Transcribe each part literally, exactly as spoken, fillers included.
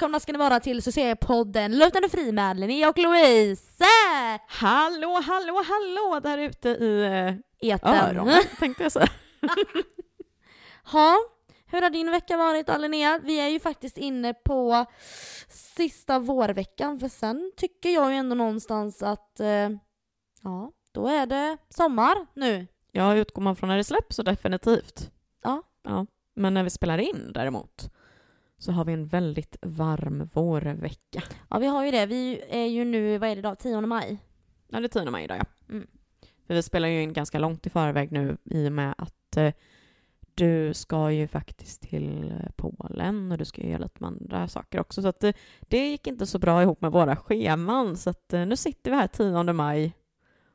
välkomna ska ni vara till succépodden Lutande fri med Linnea och Louise. Hallå, hallå, hallå där ute i eh, etern. Öron, tänkte jag så. Ha, hur har din vecka varit, Linnea? Vi är ju faktiskt inne på sista vårveckan. För sen tycker jag ju ändå någonstans att eh, ja, då är det sommar nu. Ja, utgår man från när det släpps så definitivt. Ja. Ja. Men när vi spelar in däremot så har vi en väldigt varm vårvecka. Ja, vi har ju det. Vi är ju nu, vad är det idag? tionde maj? Ja, det är tionde maj idag, ja. Mm. För vi spelar ju in ganska långt i förväg nu i och med att eh, du ska ju faktiskt till Polen och du ska ju göra lite andra saker också. Så att, eh, det gick inte så bra ihop med våra scheman. Så att, eh, nu sitter vi här tionde maj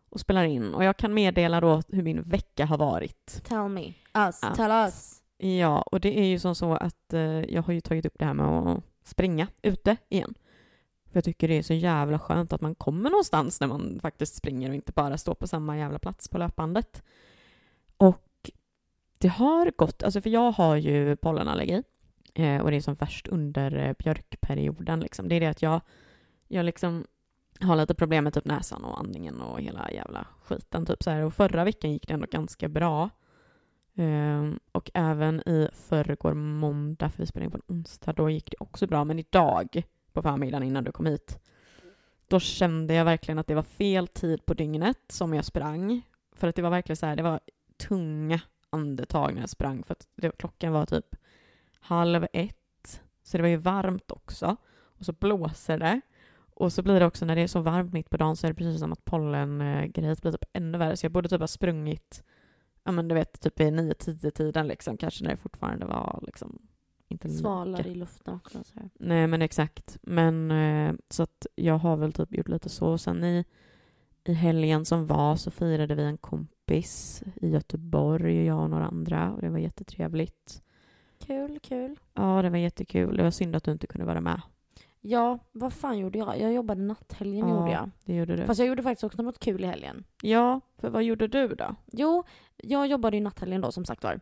och spelar in. Och jag kan meddela då hur min vecka har varit. Tell me. Us. Att, tell us. Ja, och det är ju som så att eh, jag har ju tagit upp det här med att springa ute igen. För jag tycker det är så jävla skönt att man kommer någonstans när man faktiskt springer och inte bara står på samma jävla plats på löpbandet. Och det har gått, alltså för jag har ju pollenallergi eh, och det är som värst under eh, björkperioden liksom. Det är det att jag, jag liksom har lite problem med typ näsan och andningen och hela jävla skiten typ så här. Och förra veckan gick det ändå ganska bra. Um, och även i förrgår måndag, för vi spelade in på en onsdag, då gick det också bra, men idag på förmiddagen innan du kom hit då kände jag verkligen att det var fel tid på dygnet som jag sprang, för att det var verkligen så här, det var tunga andetag när jag sprang, för att det, klockan var typ halv ett, så det var ju varmt också och så blåser det, och så blir det också när det är så varmt mitt på dagen så är det precis som att pollengrejt blir typ ännu värre, så jag borde typ ha sprungit, ja men du vet, typ i nio tio-tiden liksom, kanske när det fortfarande var liksom inte svalare i luften också. Så här. Nej men exakt, men så att jag har väl typ gjort lite så. Sen i, i helgen som var så firade vi en kompis i Göteborg och jag och några andra, och det var jättetrevligt. Kul, kul. Ja, det var jättekul. Det var synd att du inte kunde vara med. Ja, vad fan gjorde jag? Jag jobbade natthelgen, ja, gjorde jag. Det gjorde du. Fast jag gjorde faktiskt också något kul i helgen. Ja, för vad gjorde du då? Jo, jag jobbade ju natthelgen då som sagt var.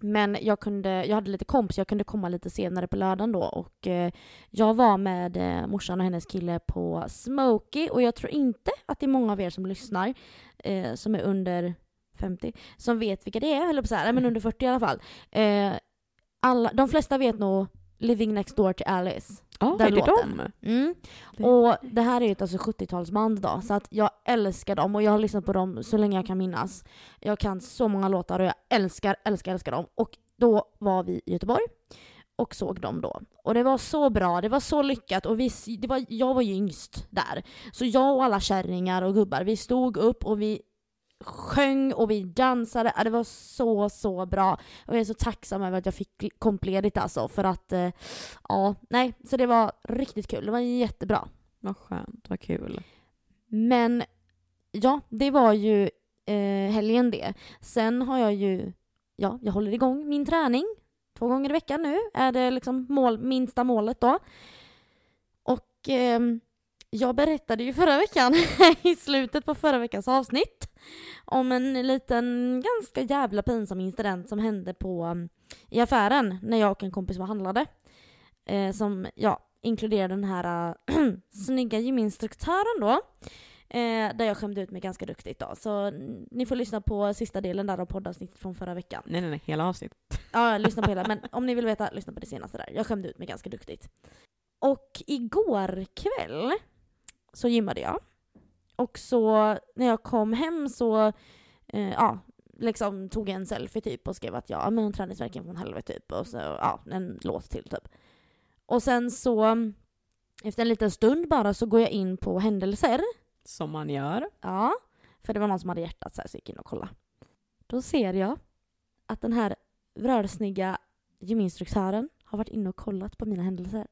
Men jag kunde, jag hade lite kompis, jag kunde komma lite senare på lördagen då. Och eh, jag var med eh, morsan och hennes kille på Smoky. Och jag tror inte att det är många av er som lyssnar eh, som är under femtio som vet vilka det är, eller på så här, men under fyrtio i alla fall. Eh, alla, de flesta vet nog Living Next Door to Alice. Oh, den låten. De? Mm. Och det här är ju ett alltså sjuttio-talsband då, så att jag älskar dem och jag har lyssnat på dem så länge jag kan minnas. Jag kan så många låtar och jag älskar, älskar, älskar dem. Och då var vi i Göteborg och såg dem då. Och det var så bra, det var så lyckat, och vi, det var, jag var yngst där. Så jag och alla kärringar och gubbar, vi stod upp och vi sjöng och vi dansade. Det var så, så bra. Och jag är så tacksam över att jag fick kompledigt alltså. För att, eh, ja, nej. Så det var riktigt kul. Det var jättebra. Vad skönt, vad kul. Men, ja, det var ju eh, helgen det. Sen har jag ju, ja, jag håller igång min träning. Två gånger i veckan nu är det liksom mål, minsta målet då. Och eh, jag berättade ju förra veckan, i slutet på förra veckans avsnitt, om en liten ganska jävla pinsam incident som hände på, i affären när jag och en kompis var handlade. Eh, som ja, inkluderade den här äh, snygga gyminstruktören då. Eh, där jag skämde ut mig ganska duktigt då. Så ni får lyssna på sista delen där av poddavsnittet från förra veckan. Nej, nej, nej, hela avsnittet. Ja, lyssna på hela. Men om ni vill veta, lyssna på det senaste där. Jag skämde ut mig ganska duktigt. Och igår kväll så gymmade jag. Och så när jag kom hem så eh, ja, liksom tog jag en selfie typ och skrev att jag men träningsverken från helvete typ, och så ja, en låt till typ. Och sen så efter en liten stund bara så går jag in på händelser som man gör. Ja, för det var någon som hade hjärtat så här, så gick jag in och kolla. Då ser jag att den här rörsnygga gyminstruktören har varit inne och kollat på mina händelser.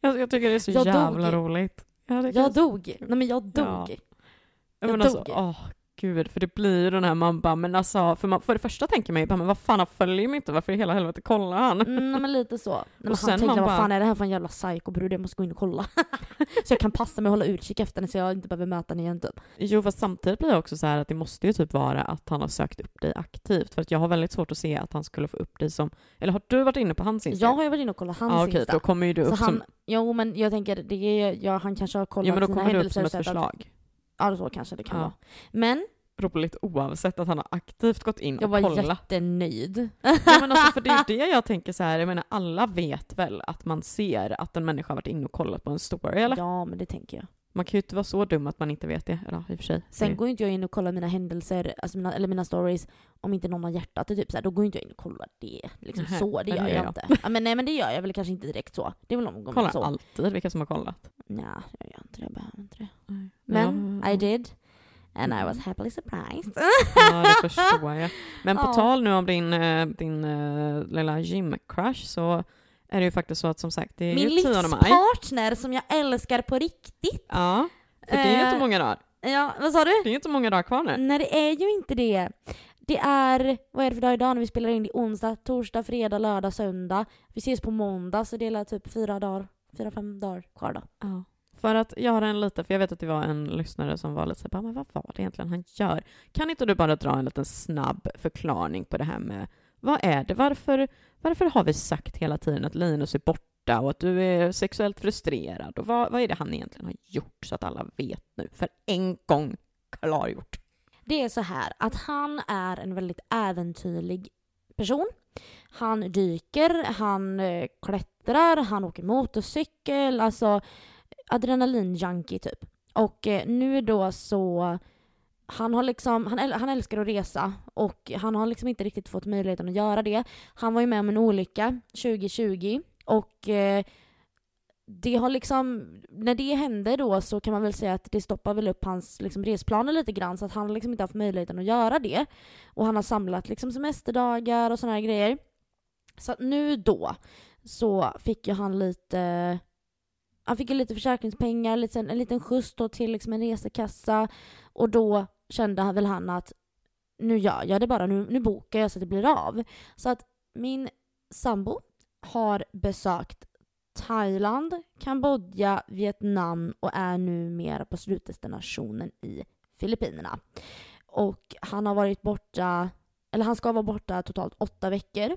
Jag, jag tycker det är så jag jävla dog. roligt. Ja, jag, dog. Nej, men jag dog. Ja. Jag men alltså, åh gud, för det blir ju den här man bara, men alltså, för, man, för det första tänker man ju bara, men vad fan, han följer mig inte, varför i hela helvete kollar han? Mm, nej, men lite så. Men och han tänkte, vad bara, fan är det här för en jävla psykobrud, jag måste gå in och kolla. Så jag kan passa mig och hålla utkik efter henne så jag inte behöver möta henne igen typ. Jo, fast samtidigt blir det också så här att det måste ju typ vara att han har sökt upp dig aktivt, för att jag har väldigt svårt att se att han skulle få upp dig som, eller har du varit inne på hans Insta? Jag har ju varit inne och kollat hans Insta. Ja, okej, okay, då kommer ju du så upp han, som... Jo, men jag tänker, det är, ja, han kanske har kollat sina händelser. Ja, men då kommer du upp som ett förslag. Ja, så kanske det kan ja. vara. Men roligt oavsett att han har aktivt gått in och kollat. Jag var jättenöjd. Ja, men alltså, för det är ju det jag tänker så här. Jag menar, alla vet väl att man ser att en människa har varit inne och kollat på en story, eller? Ja, men det tänker jag. Man kan ju inte vara så dum att man inte vet det. Ja, i och för sig. Sen det går ju inte jag in och kollar mina händelser, alltså mina, eller mina stories, om inte någon har hjärtat. Typ så här, då går ju inte jag in och kollar det. Liksom, mm-hmm. Så, det gör jag, jag inte. Ja, men, nej, men det gör jag väl kanske inte direkt så. Det är väl omgången så. Kollar alltid vilka som har kollat. Nej, jag gör inte det. Jag behöver inte det. Nej. Men ja. I did. And I was happily surprised. Ja, det förstår jag. Men på ja. tal nu om din, din uh, lilla gym-crush så... är det ju faktiskt så att som sagt det är min livspartner som jag älskar på riktigt. Ja, för det är ju inte många dagar. Ja, vad sa du? Det är ju inte många dagar kvar nu. Nej, det är ju inte det. Det är, vad är det för dag idag när vi spelar in? Det är onsdag, torsdag, fredag, lördag, söndag. Vi ses på måndag, så det är typ fyra dagar, fyra, fem dagar kvar då. Ja. För att göra en liten, för jag vet att det var en lyssnare som var lite så här, men vad var det egentligen han gör? Kan inte du bara dra en liten snabb förklaring på det här med vad är det? Varför, varför har vi sagt hela tiden att Linus är borta och att du är sexuellt frustrerad? Och vad, vad är det han egentligen har gjort så att alla vet nu? För en gång klargjort. Det är så här att han är en väldigt äventyrlig person. Han dyker, han klättrar, han åker motorcykel. Alltså adrenalinjunkie typ. Och nu då så... Han, har liksom, han, äl, han älskar att resa och han har liksom inte riktigt fått möjligheten att göra det. Han var ju med om en olycka tjugo tjugo och eh, det har liksom, när det hände då så kan man väl säga att det stoppar väl upp hans liksom, resplaner lite grann, så att han liksom inte har fått möjligheten att göra det. Och han har samlat liksom, semesterdagar och såna här grejer. Så att nu då så fick ju han lite... Han fick ju lite försäkringspengar, lite, en liten skjuts då till liksom en resekassa. Och då kände han väl han att nu gör jag det bara, nu, nu bokar jag så att det blir av. Så att min sambo har besökt Thailand, Kambodja, Vietnam och är nu mer på slutdestinationen i Filippinerna. Och han har varit borta, eller han ska vara borta totalt åtta veckor.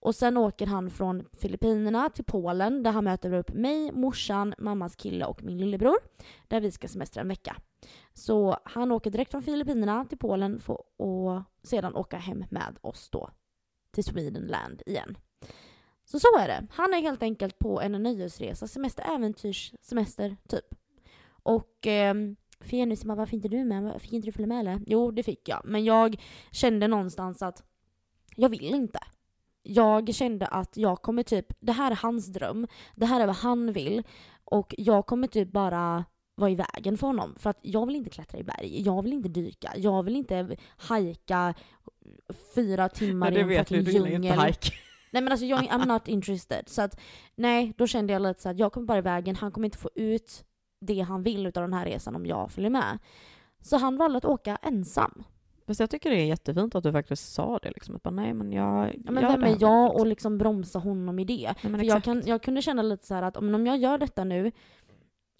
Och sen åker han från Filippinerna till Polen där han möter upp mig, morsan, mammas kille och min lillebror. Där vi ska semestra en vecka. Så han åker direkt från Filippinerna till Polen och sedan åka hem med oss då till Swedenland igen. Så så är det. Han är helt enkelt på en nöjesresa, semester, äventyrssemester typ. Och... Eh, för jag nu säger man, varför inte du med? Fick inte du följa med eller? Jo, det fick jag. Men jag kände någonstans att jag vill inte. Jag kände att jag kommer typ... Det här är hans dröm. Det här är vad han vill. Och jag kommer typ bara vara i vägen för honom. För att jag vill inte klättra i berg. Jag vill inte dyka. Jag vill inte hajka fyra timmar nej, i en fucking djungel. Nej, men alltså, jag, I'm not interested. Så att, nej, då kände jag lite så att jag kommer bara i vägen. Han kommer inte få ut det han vill utav den här resan om jag följer med. Så han valde att åka ensam. Fast jag tycker det är jättefint att du faktiskt sa det. Liksom. Att bara, nej, men jag ja, men vem är jag och liksom bromsa honom i det? Nej, för jag, kan, jag kunde känna lite så här att om, om jag gör detta nu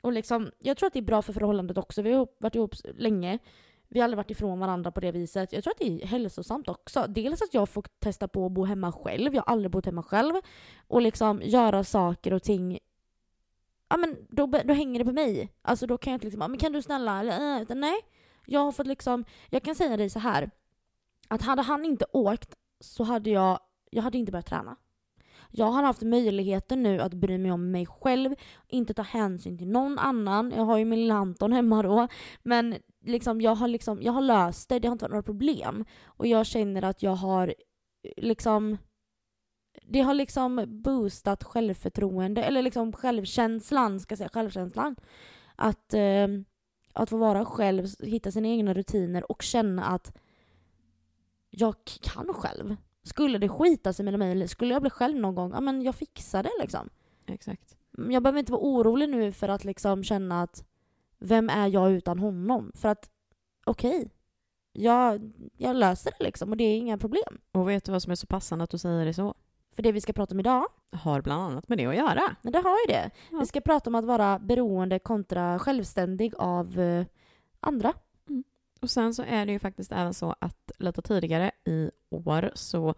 och liksom, jag tror att det är bra för förhållandet också. Vi har varit ihop länge. Vi har aldrig varit ifrån varandra på det viset. Jag tror att det är hälsosamt också. Dels att jag får testa på att bo hemma själv. Jag har aldrig bott hemma själv. Och liksom göra saker och ting. Ja, men då, då hänger det på mig. Alltså då kan jag inte liksom, men kan du snälla? Eller, utan, nej. Jag har fått liksom, jag kan säga dig så här att hade han inte åkt så hade jag, jag hade inte börjat träna. Jag har haft möjligheten nu att bry mig om mig själv, inte ta hänsyn till någon annan. Jag har ju min lilla Anton hemma då, men liksom jag har liksom jag har löst det, det har inte varit några problem och jag känner att jag har liksom det har liksom boostat självförtroende eller liksom självkänslan, ska jag säga självkänslan att eh, att få vara själv, hitta sina egna rutiner och känna att jag kan själv. Skulle det skita sig med mig, skulle jag bli själv någon gång, ja men jag fixar det liksom. Exakt. Jag behöver inte vara orolig nu för att liksom känna att vem är jag utan honom? För att okej, okay, jag, jag löser det liksom och det är inga problem. Och vet du vad som är så passande att du säger det så? För det vi ska prata om idag har bland annat med det att göra. Men det har ju det. Ja. Vi ska prata om att vara beroende kontra självständig av eh, andra. Mm. Och sen så är det ju faktiskt även så att lite tidigare i år så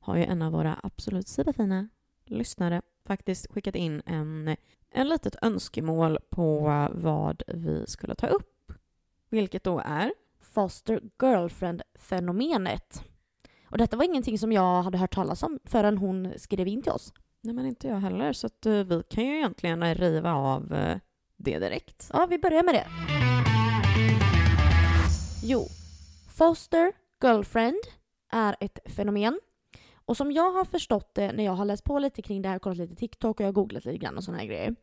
har ju en av våra absolut superfina lyssnare faktiskt skickat in en, en litet önskemål på vad vi skulle ta upp. Vilket då är foster girlfriend-fenomenet. Och detta var ingenting som jag hade hört talas om förrän hon skrev in till oss. Nej, men inte jag heller. Så att vi kan ju egentligen riva av det direkt. Ja, vi börjar med det. Jo, foster girlfriend är ett fenomen. Och som jag har förstått det när jag har läst på lite kring det här, kollat lite TikTok och jag har googlat lite grann och såna här grejer.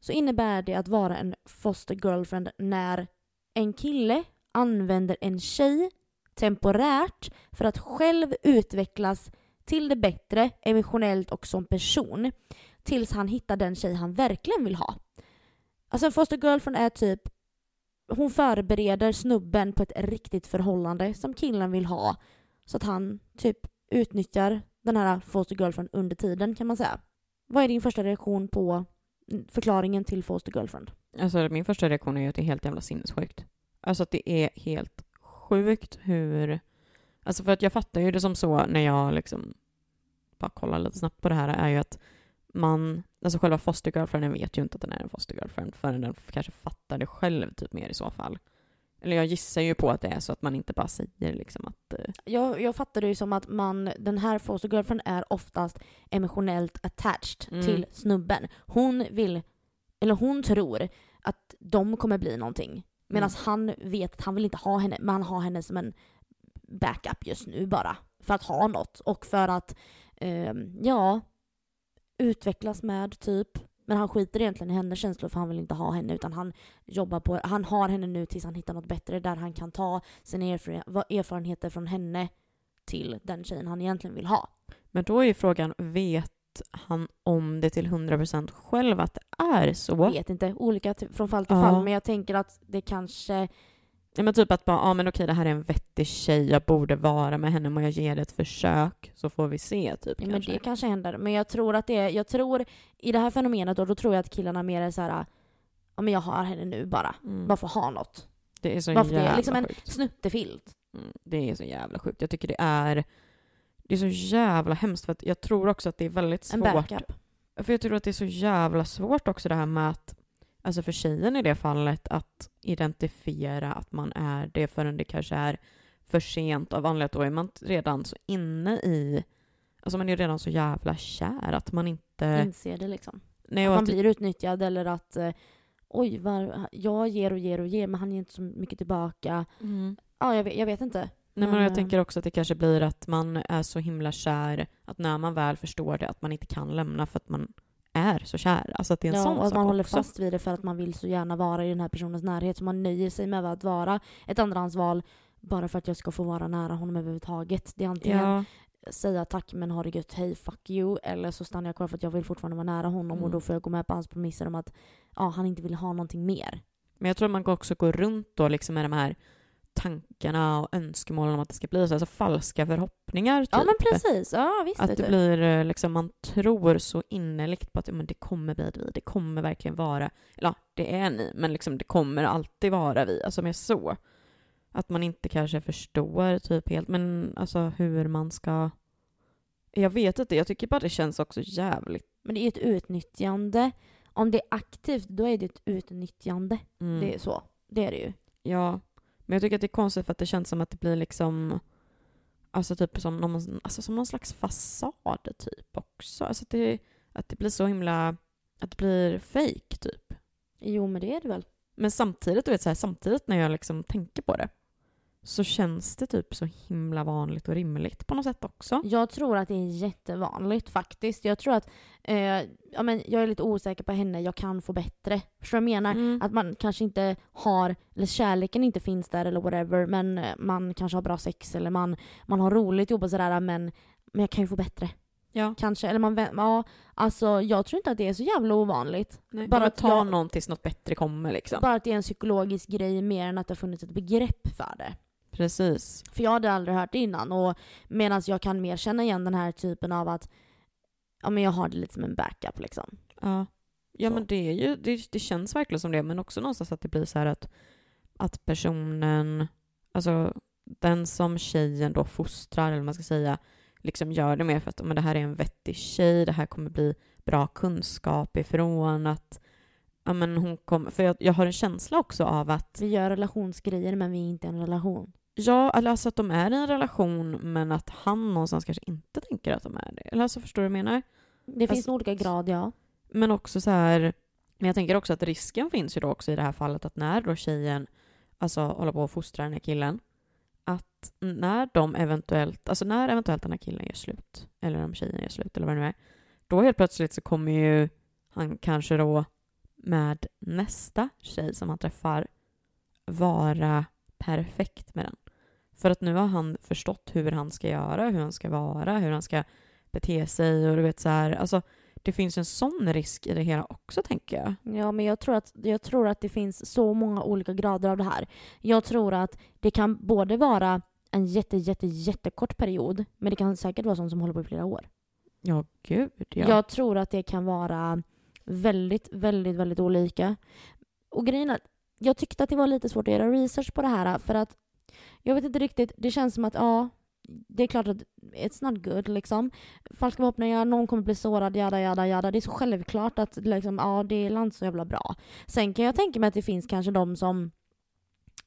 Så innebär det att vara en foster girlfriend när en kille använder en tjej temporärt för att själv utvecklas till det bättre emotionellt och som person tills han hittar den tjej han verkligen vill ha. Alltså en foster girlfriend är typ hon förbereder snubben på ett riktigt förhållande som killen vill ha så att han typ utnyttjar den här foster girlfriend under tiden kan man säga. Vad är din första reaktion på förklaringen till foster girlfriend? Alltså min första reaktion är ju att det är helt jävla sinnessjukt. Alltså att det är helt sjukt hur... Alltså för att jag fattar ju det som så när jag liksom bara kollar lite snabbt på det här är ju att man... Alltså själva foster girlfrienden vet ju inte att den är en foster girlfriend förrän den kanske fattar det själv typ mer i så fall. Eller jag gissar ju på att det är så att man inte bara säger liksom att... Uh... Jag, jag fattar det ju som att man, den här foster girlfriend är oftast emotionellt attached mm. till snubben. Hon vill... Eller hon tror att de kommer bli någonting. Medan mm. han vet att han vill inte ha henne. Men han har henne som en backup just nu bara. För att ha något. Och för att, eh, ja, utvecklas med typ. Men han skiter egentligen i hennes känslor för han vill inte ha henne. Utan han jobbar på, han har henne nu tills han hittar något bättre. Där han kan ta sina erfarenheter från henne till den tjejen han egentligen vill ha. Men då är ju frågan, vet han om det till hundra procent själv att det är så? Jag vet inte, olika t- från fall till ja. fall, men jag tänker att det kanske... Ja, men typ att bara, ja men okej, det här är en vettig tjej, jag borde vara med henne, men jag ger det ett försök så får vi se typ. Ja, men det kanske händer, men jag tror att det är, jag tror i det här fenomenet då, då tror jag att killarna mer är så här, ja men jag har henne nu bara, mm. bara för att ha något. Det är så bara jävla det är liksom en sjukt. Snuttefilt. Mm, det är så jävla sjukt, jag tycker det är... Det är så jävla hemskt för att jag tror också att det är väldigt svårt. En backup. För jag tror att det är så jävla svårt också det här med att, alltså för tjejen i det fallet, att identifiera att man är det förrän det kanske är för sent av anledning att då är man redan så inne i, alltså man är redan så jävla kär att man inte... Inser det liksom. Nej, att man att... blir utnyttjad eller att oj, var, jag ger och ger och ger men han ger inte så mycket tillbaka. Mm. Ja, jag vet, jag vet inte. Nej, men jag tänker också att det kanske blir att man är så himla kär att när man väl förstår det att man inte kan lämna för att man är så kär. Alltså att det är en ja, sån och att man håller också fast vid det för att man vill så gärna vara i den här personens närhet så man nöjer sig med att vara ett andrahandsval bara för att jag ska få vara nära honom överhuvudtaget. Det är antingen ja. säga tack men ha det gött, hej, fuck you, eller så stannar jag kvar för att jag vill fortfarande vara nära honom mm. och då får jag gå med på hans premisser om att ja, han inte vill ha någonting mer. Men jag tror man också går runt då liksom med de här tankarna och önskemålen om att det ska bli så alltså falska förhoppningar. Typ. Ja, men precis. Ja, visst. Att det typ blir liksom, man tror så innerligt på att men det kommer bli vi, det kommer verkligen vara, eller ja, det är ni, men liksom det kommer alltid vara vi. Alltså mer så. Att man inte kanske förstår typ helt, men alltså hur man ska... Jag vet inte, jag tycker bara det känns också jävligt. Men det är ett utnyttjande. Om det är aktivt, då är det ett utnyttjande. Mm. Det är så. Det är det ju. Ja. Men jag tycker att det är konstigt för att det känns som att det blir liksom alltså typ som någon, alltså som någon slags fasad typ också. Alltså att det, att det blir så himla att det blir fake typ. Jo, men det är det väl. Men samtidigt, du vet så här, samtidigt när jag liksom tänker på det så känns det typ så himla vanligt och rimligt på något sätt också. Jag tror att det är jättevanligt faktiskt. Jag tror att eh, ja, men jag är lite osäker på henne. Jag kan få bättre. Förstår du vad jag menar? Mm. Att man kanske inte har, eller kärleken inte finns där eller whatever, men man kanske har bra sex eller man, man har roligt jobb och sådär, men, men jag kan ju få bättre. Ja. Kanske, eller man, ja, alltså jag tror inte att det är så jävla ovanligt. Nej, bara att ta jag, någon tills något bättre kommer liksom. Bara att det är en psykologisk grej mer än att det har funnits ett begrepp för det. Precis. För jag hade aldrig hört det innan. Och medan jag kan mer känna igen den här typen av att ja, men jag har det lite som en backup liksom. Ja, ja men det är ju det, det känns verkligen som det. Men också någonstans att det blir så här att, att personen, alltså den som tjejen då fostrar eller man ska säga, liksom gör det mer för att men det här är en vettig tjej, det här kommer bli bra kunskap ifrån att ja, men hon kommer, för jag, jag har en känsla också av att vi gör relationsgrejer men vi är inte en relation. Ja, alltså att de är i en relation men att han någonstans kanske inte tänker att de är det. Eller alltså, förstår du vad jag menar? Det finns alltså, olika grad, ja. Men också så här, men jag tänker också att risken finns ju då också i det här fallet att när då tjejen alltså håller på att fostra den här killen, att när de eventuellt, alltså när eventuellt den här killen gör slut eller om tjejen gör slut eller vad det nu är, då helt plötsligt så kommer ju han kanske då med nästa tjej som han träffar vara perfekt med den. För att nu har han förstått hur han ska göra, hur han ska vara, hur han ska bete sig och du vet så här, alltså det finns en sån risk i det hela också, tänker jag. Ja, men jag tror att, jag tror att det finns så många olika grader av det här. Jag tror att det kan både vara en jätte, jätte, jättekort period, men det kan säkert vara sånt som håller på i flera år. Ja, gud. Ja. Jag tror att det kan vara väldigt, väldigt, väldigt olika. Och grejen är att jag tyckte att det var lite svårt att göra research på det här, för att jag vet inte riktigt, det känns som att ja, det är klart att it's not good liksom. Falska förhoppningar, någon kommer bli sårad, jada, jada, jada. Det är så självklart att liksom, ja, det är inte så jävla bra. Sen kan jag tänka mig att det finns kanske de som,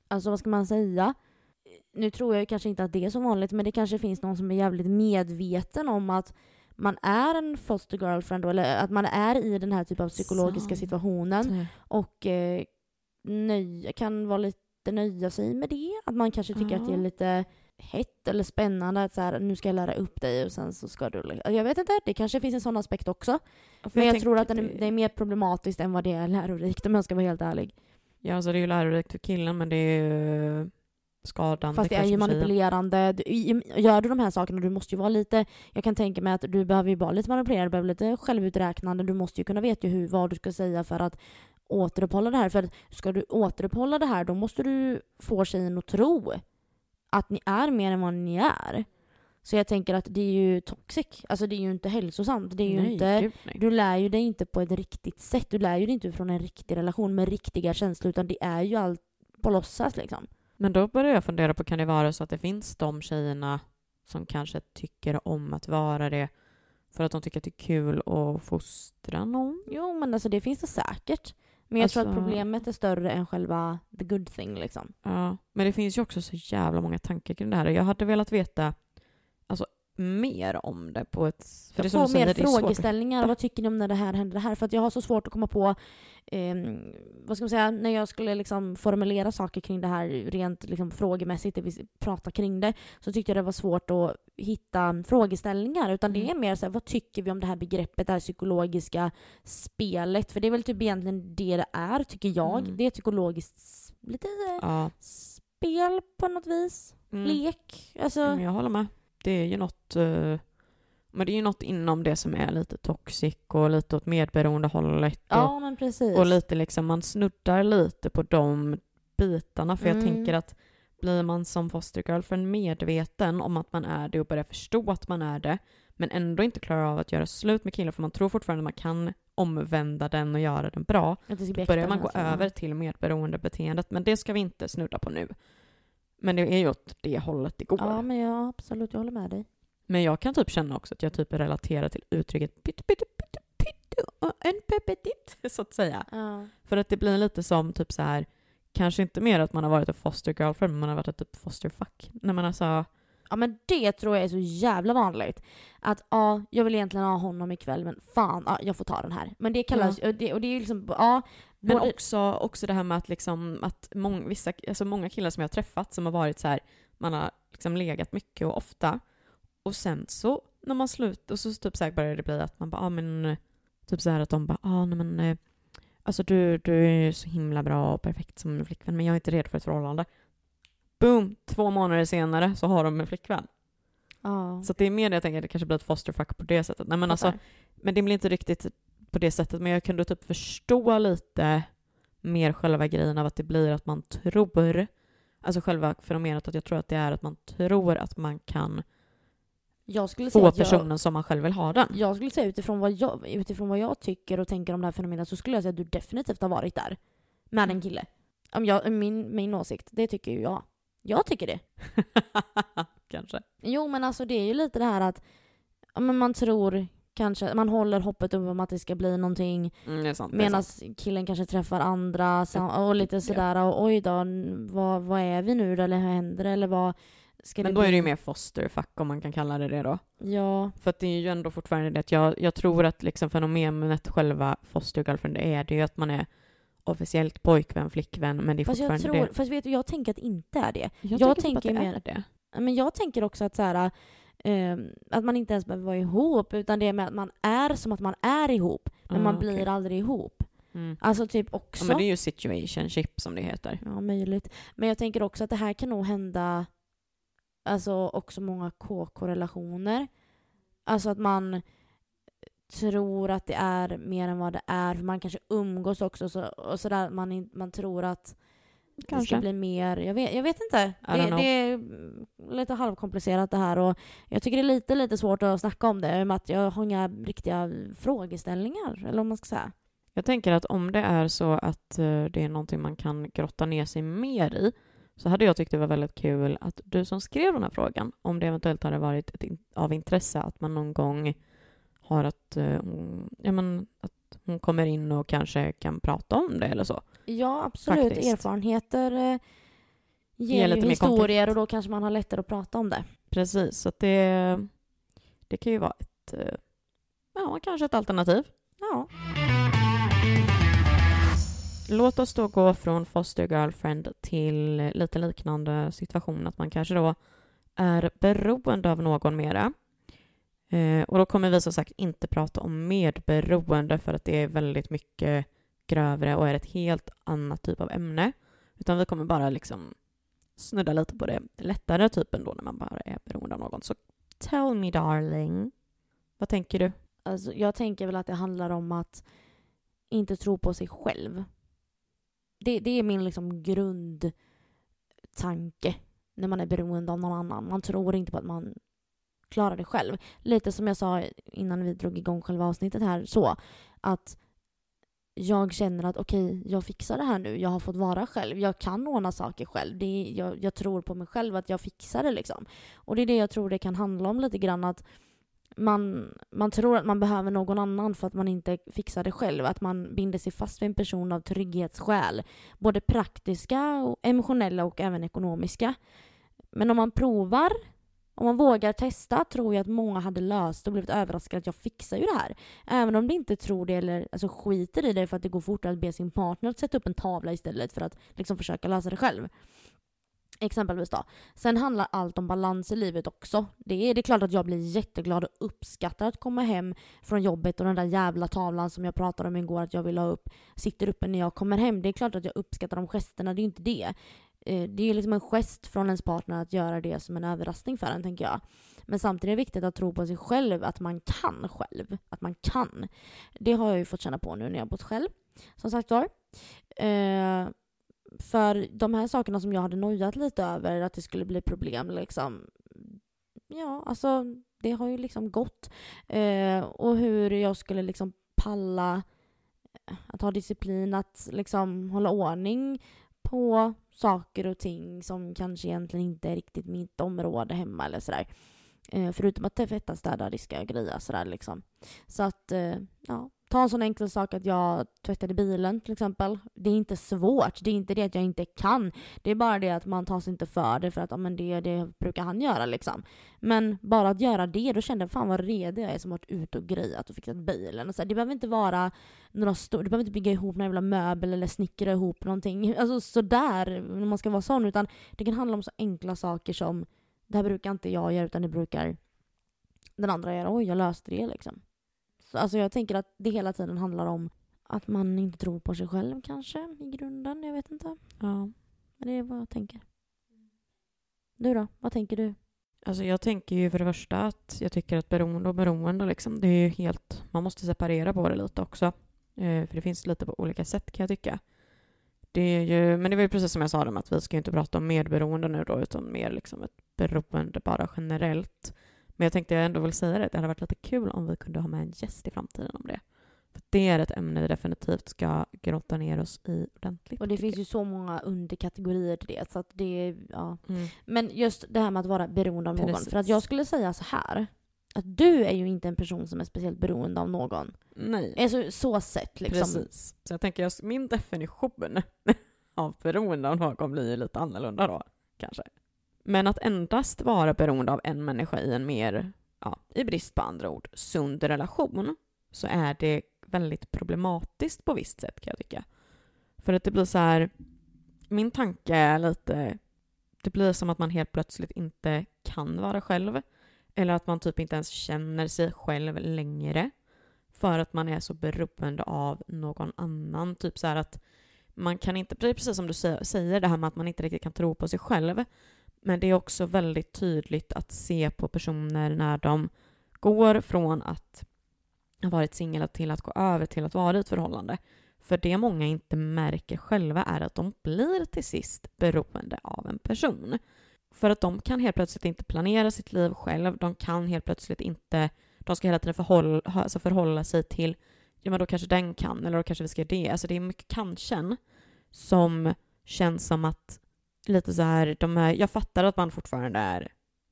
alltså vad ska man säga? Nu tror jag kanske inte att det är så vanligt, men det kanske finns någon som är jävligt medveten om att man är en foster girlfriend då, eller att man är i den här typen av psykologiska så. situationen och eh, nöj, kan vara lite nöja sig med det. Att man kanske tycker uh-huh. att det är lite hett eller spännande att så här, nu ska jag lära upp dig och sen så ska du... Jag vet inte, det kanske finns en sån aspekt också. Ja, men jag, jag tror att det... Den är, det är mer problematiskt än vad det är lärorikt, om jag ska vara helt ärlig. Ja, alltså det är ju lärorikt för killen, men det är ju skadande. Fast det är ju manipulerande. Du, gör du de här sakerna, du måste ju vara lite... Jag kan tänka mig att du behöver ju vara lite manipulerande, du behöver lite självuträknande. Du måste ju kunna veta hur, vad du ska säga för att återuppehålla det här. För att ska du återuppehålla det här, då måste du få tjejen att tro att ni är mer än vad ni är. Så jag tänker att det är ju toxic. Alltså det är ju inte hälsosamt. Det är ju nej, inte, gud, nej. Du lär ju dig inte på ett riktigt sätt. Du lär ju dig inte från en riktig relation med riktiga känslor, utan det är ju allt på låtsas liksom. Men då börjar jag fundera på, kan det vara så att det finns de tjejerna som kanske tycker om att vara det för att de tycker att det är kul att fostra någon? Jo, men alltså det finns det säkert. Men jag alltså, tror att problemet är större än själva the good thing liksom. Ja, men det finns ju också så jävla många tankar kring det här. Jag hade velat veta alltså mer om det på ett... För jag får mer säger, frågeställningar. Vad tycker ni om när det här händer det här? För att jag har så svårt att komma på eh, vad ska man säga, när jag skulle liksom formulera saker kring det här rent liksom frågemässigt, vi pratar kring det, så tyckte jag det var svårt att hitta frågeställningar. Utan mm. det är mer så här, vad tycker vi om det här begreppet, det här psykologiska spelet? För det är väl typ egentligen det det är, tycker jag. Mm. Det är psykologiskt lite ja. spel på något vis. Mm. Lek. Alltså, mm, jag håller med. Det är ju något, men det är ju något inom det som är lite toxic och lite åt medberoende hållet. Och, ja, men precis. Och lite liksom, man snuddar lite på de bitarna. För mm. jag tänker att blir man som foster girlfriend medveten om att man är det och börjar förstå att man är det, men ändå inte klarar av att göra slut med killen, för man tror fortfarande att man kan omvända den och göra den bra, då börjar man gå över till medberoendebeteendet. Men det ska vi inte snudda på nu. Men det är ju åt det hållet det går. Ja, men jag absolut, jag håller med dig. Men jag kan typ känna också att jag typ relaterar till uttrycket pytt, pytt, pytt, pytt och en peppetit, så att säga. Ja. För att det blir lite som typ så här, kanske inte mer att man har varit en foster girlfriend, men man har varit en typ foster fuck. När man alltså... Ja, men det tror jag är så jävla vanligt. Att ja, jag vill egentligen ha honom ikväll, men fan, ja, jag får ta den här. Men det kallas, ja. och, det, och det är ju liksom, ja... Men både... också, också det här med att, liksom, att mång, vissa, alltså många killar som jag har träffat som har varit så här, man har liksom legat mycket och ofta. Och sen så, när man slutar, och så typ så här börjar det bli att man bara, ah, men, typ så här att de bara, ah, nej men, alltså du, du är så himla bra och perfekt som en flickvän, men jag är inte redo för ett förhållande. Boom, två månader senare så har de en flickvän. Oh. Så det är mer det jag tänker, det kanske blir ett fosterfuck på det sättet. Nej, men, alltså, men det blir inte riktigt på det sättet, men jag kunde typ förstå lite mer själva grejen av att det blir att man tror Alltså själva fenomenet att jag tror att det är att man tror att man kan jag skulle få säga personen jag, som man själv vill ha den. Jag skulle säga utifrån vad jag, utifrån vad jag tycker och tänker om det här fenomenet så skulle jag säga att du definitivt har varit där med en kille. Om jag, min, min åsikt, det tycker ju jag. Jag tycker det. Kanske. Jo, men alltså det är ju lite det här att men man tror kanske, man håller hoppet om att det ska bli någonting mm, medan killen kanske träffar andra och lite sådär och oj då, vad, vad är vi nu då? Eller hur händer det? Eller vad ska men det då bli? Är det ju mer fosterfack om man kan kalla det det då. Ja. För att det är ju ändå fortfarande det att jag, jag tror att liksom fenomenet själva fostergirlfriend är det ju att man är officiellt pojkvän, flickvän, men det är fast fortfarande jag tror, det. Fast vet du, jag tänker att det inte är det. Jag, jag tänker, tänker mer det. Men jag tänker också att så här, eh, att man inte ens behöver vara ihop utan det är med att man är som att man är ihop men mm, man blir okay. aldrig ihop. Mm. Alltså typ också. Ja, men det är ju situationship som det heter. Ja, möjligt. Men jag tänker också att det här kan nog hända alltså också många K K-relationer. Alltså att man tror att det är mer än vad det är. För man kanske umgås också så, och sådär. Man, man tror att kanske. Det ska bli mer. Jag vet, jag vet inte. Det, det är lite halvkomplicerat det här. Och jag tycker det är lite, lite svårt att snacka om det. Med att jag har inga riktiga frågeställningar. Eller om man ska säga. Jag tänker att om det är så att det är någonting man kan grotta ner sig mer i. Så hade jag tyckt det var väldigt kul att du som skrev den här frågan. Om det eventuellt hade varit ett in- av intresse att man någon gång har att, uh, ja, men, att hon kommer in och kanske kan prata om det eller så. Ja, absolut. Faktiskt. Erfarenheter uh, ger, ger ju historier och då kanske man har lättare att prata om det. Precis, så att det, det kan ju vara ett, uh, ja, kanske ett alternativ. Ja. Låt oss då gå från foster girlfriend till lite liknande situation att man kanske då är beroende av någon mera. Eh, och då kommer vi som sagt inte prata om medberoende för att det är väldigt mycket grövre och är ett helt annat typ av ämne. Utan vi kommer bara liksom snudda lite på det lättare typen då när man bara är beroende av någon. Så tell me darling, vad tänker du? Alltså, jag tänker väl att det handlar om att inte tro på sig själv. Det, det är min liksom grundtanke när man är beroende av någon annan. Man tror inte på att man klara det själv. Lite som jag sa innan vi drog igång själva avsnittet här så att jag känner att okej, okay, jag fixar det här nu. Jag har fått vara själv. Jag kan ordna saker själv. Det är, jag, jag tror på mig själv att jag fixar det liksom. Och det är det jag tror det kan handla om lite grann att man, man tror att man behöver någon annan för att man inte fixar det själv. Att man binder sig fast vid en person av trygghetsskäl. Både praktiska, och emotionella och även ekonomiska. Men om man provar om man vågar testa tror jag att många hade löst och blivit överraskade att jag fixar ju det här. Även om de inte tror det eller alltså skiter i det för att det går fortare att be sin partner att sätta upp en tavla istället för att liksom försöka lösa det själv. Exempelvis då. Sen handlar allt om balans i livet också. Det är, det är klart att jag blir jätteglad och uppskattar att komma hem från jobbet och den där jävla tavlan som jag pratade om igår att jag vill ha upp sitter uppe när jag kommer hem. Det är klart att jag uppskattar de gesterna, det är ju inte det. Det är ju liksom en gest från ens partner att göra det som en överraskning för en, tänker jag. Men samtidigt är det viktigt att tro på sig själv, att man kan själv, att man kan. Det har jag ju fått känna på nu när jag har bott själv, som sagt var. Eh, för de här sakerna som jag hade nojat lite över, att det skulle bli problem, liksom, ja, alltså, det har ju liksom gått. Eh, och hur jag skulle liksom palla, att ha disciplin, att liksom hålla ordning på saker och ting som kanske egentligen inte är riktigt mitt område hemma eller sådär. Eh, förutom att tvätta, städa, diska och greja sådär liksom. Så att, eh, ja. Ta en sån enkel sak att jag tvättade bilen till exempel. Det är inte svårt. Det är inte det att jag inte kan. Det är bara det att man tar sig inte för det för att ja, men det, det brukar han göra liksom. Men bara att göra det, då kände jag fan vad redig jag är som varit ute och grejat och fixat bilen. Och så här, det behöver inte vara några stor, du behöver inte bygga ihop några jävla möbel eller snickra ihop någonting. Alltså sådär, när man ska vara sån. Utan det kan handla om så enkla saker som det här brukar inte jag göra utan det brukar den andra göra. Oj, jag löste det liksom. Alltså jag tänker att det hela tiden handlar om att man inte tror på sig själv kanske i grunden, jag vet inte. Ja. Men det är vad jag tänker. Du då? Vad tänker du? Alltså jag tänker ju för det första att jag tycker att beroende och beroende liksom, det är ju helt, man måste separera på det lite också. Eh, för det finns lite på olika sätt kan jag tycka. det är ju, men det var ju precis som jag sa dem, att vi ska ju inte prata om medberoende nu då, utan mer liksom ett beroende bara generellt. Men jag tänkte jag ändå vill säga det, att det hade varit lite kul om vi kunde ha med en gäst i framtiden om det. För det är ett ämne vi definitivt ska grotta ner oss i ordentligt. Och det finns ju så många underkategorier till det. Så att det ja. Mm. Men just det här med att vara beroende av någon. Precis. För att jag skulle säga så här. Att du är ju inte en person som är speciellt beroende av någon. Nej. Alltså, så sett liksom. Precis. Så jag tänker att min definition av beroende av någon blir lite annorlunda då. Kanske. Men att endast vara beroende av en människa i en mer, ja, i brist på andra ord, sund relation, så är det väldigt problematiskt på visst sätt, kan jag tycka. För att det blir så här, min tanke är lite, det blir som att man helt plötsligt inte kan vara själv. Eller att man typ inte ens känner sig själv längre. För att man är så beroende av någon annan. Typ så här att man kan inte, precis som du säger, det här med att man inte riktigt kan tro på sig själv. Men det är också väldigt tydligt att se på personer när de går från att har varit singel till att gå över till att vara i ett förhållande. För det många inte märker själva är att de blir till sist beroende av en person. För att de kan helt plötsligt inte planera sitt liv själv. De kan helt plötsligt inte, de ska hela tiden förhålla, alltså förhålla sig till, ja men då kanske den kan, eller då kanske vi ska det. Alltså det är mycket kanske som känns som att lite så här, de är, jag fattar att man fortfarande är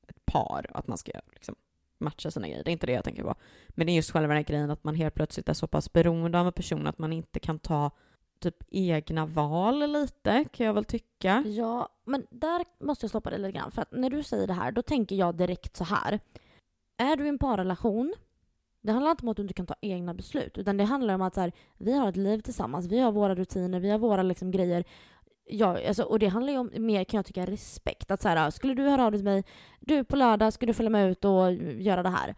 ett par och att man ska liksom matcha sina grejer. Det är inte det jag tänker på. Men det är just själva den här grejen att man helt plötsligt är så pass beroende av en person att man inte kan ta typ egna val lite, kan jag väl tycka. Ja, men där måste jag stoppa dig lite grann. För att när du säger det här, då tänker jag direkt så här. Är du i en parrelation, det handlar inte om att du inte kan ta egna beslut. Utan det handlar om att så här, vi har ett liv tillsammans. Vi har våra rutiner, vi har våra liksom grejer. Ja, alltså, och det handlar ju om mer, kan jag tycka, respekt. Att så här, skulle du höra av dig till mig, du på lördag, skulle du följa med ut och göra det här?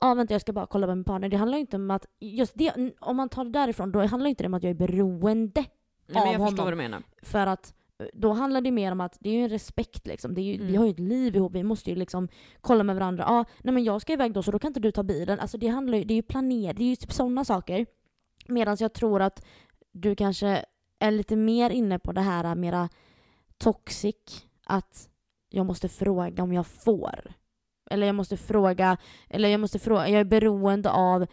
Ja, vänta, jag ska bara kolla med min partner. Det handlar ju inte om att, just det, om man tar det därifrån, då handlar det inte om att jag är beroende. Nej, av men jag förstår vad du menar. För att då handlar det mer om att det är ju en respekt liksom. Det är ju, mm. Vi har ju ett liv ihop, vi måste ju liksom kolla med varandra. Ja, nej men jag ska iväg då, så då kan inte du ta bilen. Alltså det handlar ju, det är ju planerat, det är ju typ sådana saker. Medan jag tror att du kanske är lite mer inne på det här mera toxic, att jag måste fråga om jag får, eller jag måste fråga, eller jag måste fråga, jag är beroende av,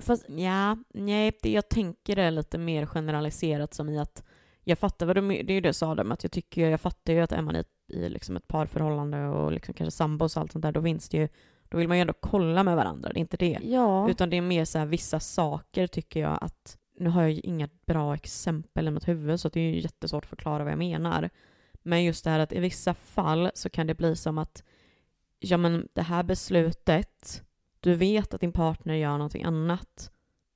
fast... ja, nej, det jag tänker är lite mer generaliserat, som i att jag fattar vad du, det är ju det jag sa dem, att jag tycker, jag fattar ju att är man i, i liksom ett parförhållande och liksom kanske sambos och allt sånt där, då finns det ju, då vill man ju ändå kolla med varandra, det är inte det, ja. Utan det är mer så här, vissa saker tycker jag att, nu har jag ju inga bra exempel i mitt huvud, så det är ju jättesvårt att förklara vad jag menar. Men just det här att i vissa fall så kan det bli som att, ja men det här beslutet, du vet att din partner gör någonting annat.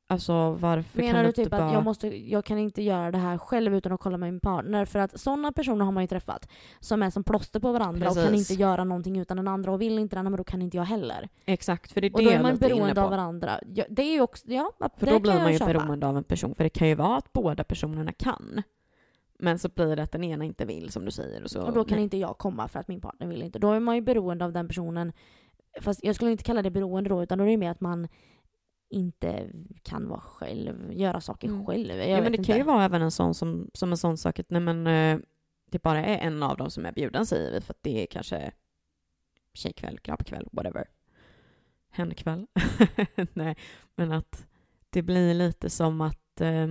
Alltså varför menar kan du inte typ bara... Menar du typ att jag, måste, jag kan inte göra det här själv utan att kolla med min partner? För att sådana personer har man ju träffat som är som plåster på varandra. Precis. Och kan inte göra någonting utan den andra och vill inte den andra, men då kan inte jag heller. Exakt, för det är det jag är man beroende av varandra. Ja, det är ju också... Ja, för då blir man ju köpa. beroende av en person. För det kan ju vara att båda personerna kan. Men så blir det att den ena inte vill, som du säger. Och, så, och då kan nej. inte jag komma för att min partner vill inte. Då är man ju beroende av den personen. Fast jag skulle inte kalla det beroende då, utan då är det mer att man... inte kan vara själv, göra saker mm. själv. Jag ja, men det inte. Kan ju vara även en sån som, som en sån sak att nej men eh, det bara är en av dem som är bjuden, säger vi, för att det är kanske tjejkväll, grabbkväll, whatever. Hänkväll. Nej, men att det blir lite som att eh,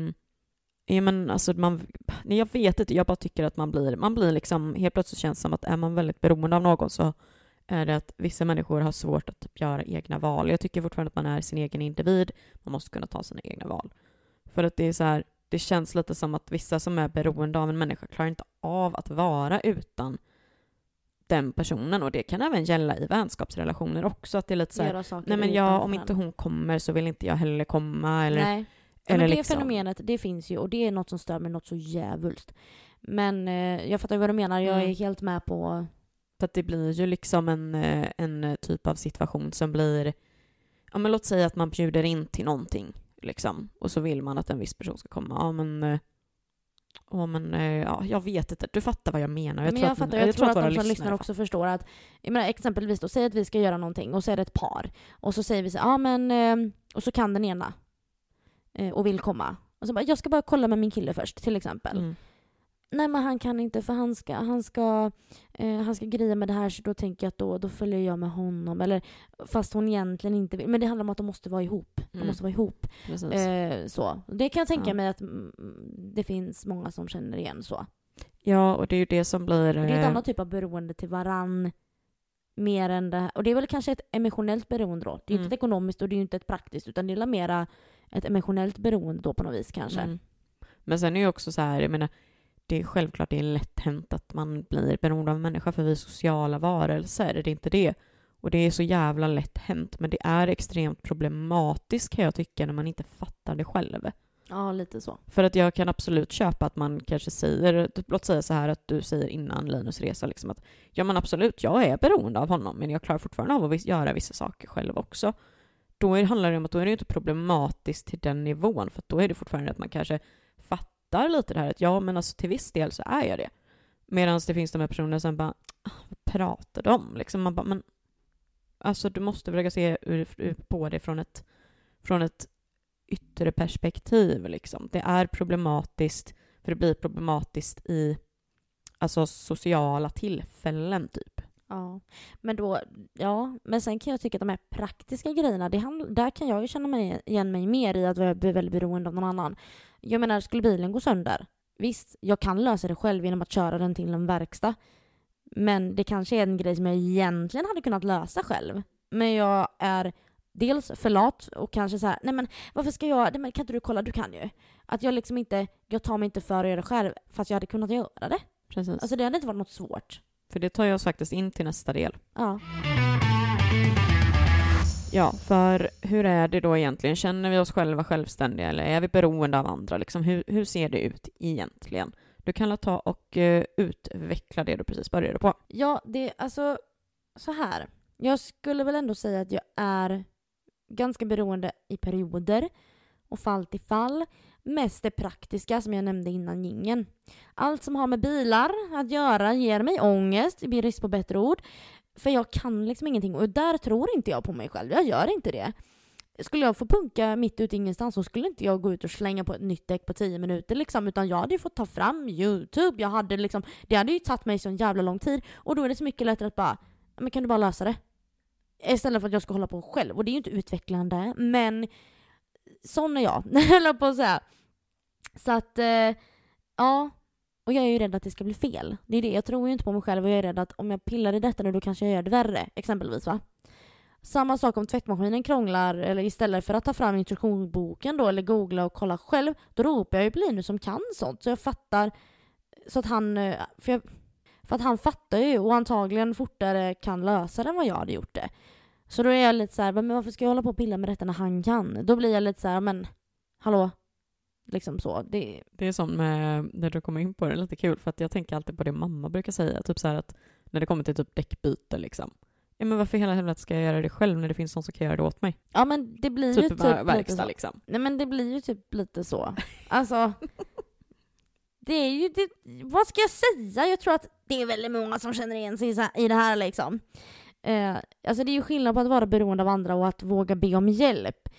ja men alltså man, nej, jag vet inte, jag bara tycker att man blir man blir liksom helt plötsligt, känns som att är man väldigt beroende av någon, så är det att vissa människor har svårt att typ göra egna val. Jag tycker fortfarande att man är sin egen individ. Man måste kunna ta sina egna val. För att det är så här, det känns lite som att vissa som är beroende av en människa klarar inte av att vara utan den personen. Och det kan även gälla i vänskapsrelationer också. Att det är lite så här, nej men jag, om inte hon kommer så vill inte jag heller komma. Eller, nej, eller men det liksom. Fenomenet, det finns ju. Och det är något som stör mig något så jävulst. Men eh, jag fattar vad du menar. Jag är helt med på... För att det blir ju liksom en, en typ av situation som blir... Ja, men låt säga att man bjuder in till någonting. Liksom, och så vill man att en viss person ska komma. Ja, men... Ja, men ja, jag vet inte. Du fattar vad jag menar. Jag, men tror, jag, att, fattar, jag, jag tror att, att de som lyssnar, lyssnar också förstår att... Jag menar, exempelvis då, säg att vi ska göra någonting. Och så är det ett par. Och så säger vi så ja men... Och så kan den ena. Och vill komma. Och så bara, jag ska bara kolla med min kille först, till exempel. Mm. nej men han kan inte, för han ska, han ska, eh, han ska greja med det här, så då tänker jag att då, då följer jag med honom. Eller, fast hon egentligen inte vill. Men det handlar om att de måste vara ihop. De mm. måste vara ihop. Eh, så. Det kan jag tänka ja. mig att m- det finns många som känner igen så. Ja, och det är ju det som blir... Eh... Det är ett annat typ av beroende till varann. Mer än det här. Och det är väl kanske ett emotionellt beroende då. Det är mm. inte ett ekonomiskt och det är inte ett praktiskt. Utan det är mera ett emotionellt beroende då på något vis kanske. Mm. Men sen är ju också så här, jag menar... Det är självklart, det är lätt hänt att man blir beroende av en människa, för vi är sociala varelser, det är inte det. Och det är så jävla lätt hänt, men det är extremt problematiskt kan jag tycka när man inte fattar det själv. Ja, lite så. För att jag kan absolut köpa att man kanske säger, låt säga så här att du säger innan Linus resa liksom att ja men absolut, jag är beroende av honom men jag klarar fortfarande av att göra vissa saker själv också. Då handlar det om att då är det inte problematiskt till den nivån, för att då är det fortfarande att man kanske fattar lite det här att ja men alltså till viss del så är jag det. Medan det finns de här personerna som bara pratar de om liksom, man bara men alltså du måste försöka se ur, ur, på det från ett från ett yttre perspektiv liksom. Det är problematiskt för det blir problematiskt i alltså sociala tillfällen typ. Ja, men då ja, men sen kan jag tycka att de här praktiska grejerna det handl- där kan jag ju känna mig igen mig mer i att jag blir väldigt beroende av någon annan. Jag menar, skulle bilen gå sönder? Visst, jag kan lösa det själv genom att köra den till en verkstad. Men det kanske är en grej som jag egentligen hade kunnat lösa själv. Men jag är dels för lat och kanske så här, nej men varför ska jag, nej men kan inte du kolla, du kan ju. Att jag liksom inte, jag tar mig inte för att göra det själv fast jag hade kunnat göra det. Precis. Alltså det hade inte varit något svårt. För det tar jag faktiskt in till nästa del. Ja. Ja, för hur är det då egentligen? Känner vi oss själva självständiga eller är vi beroende av andra? Liksom, hur, hur ser det ut egentligen? Du kan ta och uh, utveckla det du precis började på. Ja, det är alltså så här. Jag skulle väl ändå säga att jag är ganska beroende i perioder och fall till fall. Mest det praktiska som jag nämnde innan ingen. Allt som har med bilar att göra ger mig ångest. Det blir risk på bättre ord. För jag kan liksom ingenting. Och där tror inte jag på mig själv. Jag gör inte det. Skulle jag få punka mitt ut ingenstans så skulle inte jag gå ut och slänga på ett nytt däck på tio minuter. Liksom, utan jag hade ju fått ta fram YouTube. Jag hade liksom, det hade ju tagit mig så en jävla lång tid. Och då är det så mycket lättare att bara, men kan du bara lösa det? Istället för att jag ska hålla på själv. Och det är ju inte utvecklande. Men sån är jag. Eller på så här. Så att, eh, ja... Och jag är ju rädd att det ska bli fel. Det är det. Jag tror ju inte på mig själv och jag är rädd att om jag pillar i detta nu då kanske jag gör det värre. Exempelvis va? Samma sak om tvättmaskinen krånglar eller istället för att ta fram instruktionsboken då eller googla och kolla själv. Då ropar jag ju på Linus som kan sånt. Så jag fattar så att han... För, jag, för att han fattar ju och antagligen fortare kan lösa det än vad jag hade gjort det. Så då är jag lite så här, men varför ska jag hålla på och pilla med detta när han kan? Då blir jag lite så här, men hallå? Liksom så. Det... det är som med, när du kommer in på det, lite kul för att jag tänker alltid på det mamma brukar säga, typ så här att när det kommer till typ däckbyte liksom. Ja men varför hela helvetet ska jag göra det själv när det finns någon som kan göra det åt mig? Ja men det blir typ ju typ verkstad liksom. Nej men det blir ju typ lite så. Alltså det är ju det, vad ska jag säga? Jag tror att det är väldigt många som känner igen sig i det här liksom. Eh, alltså det är ju skillnad på att vara beroende av andra och att våga be om hjälp.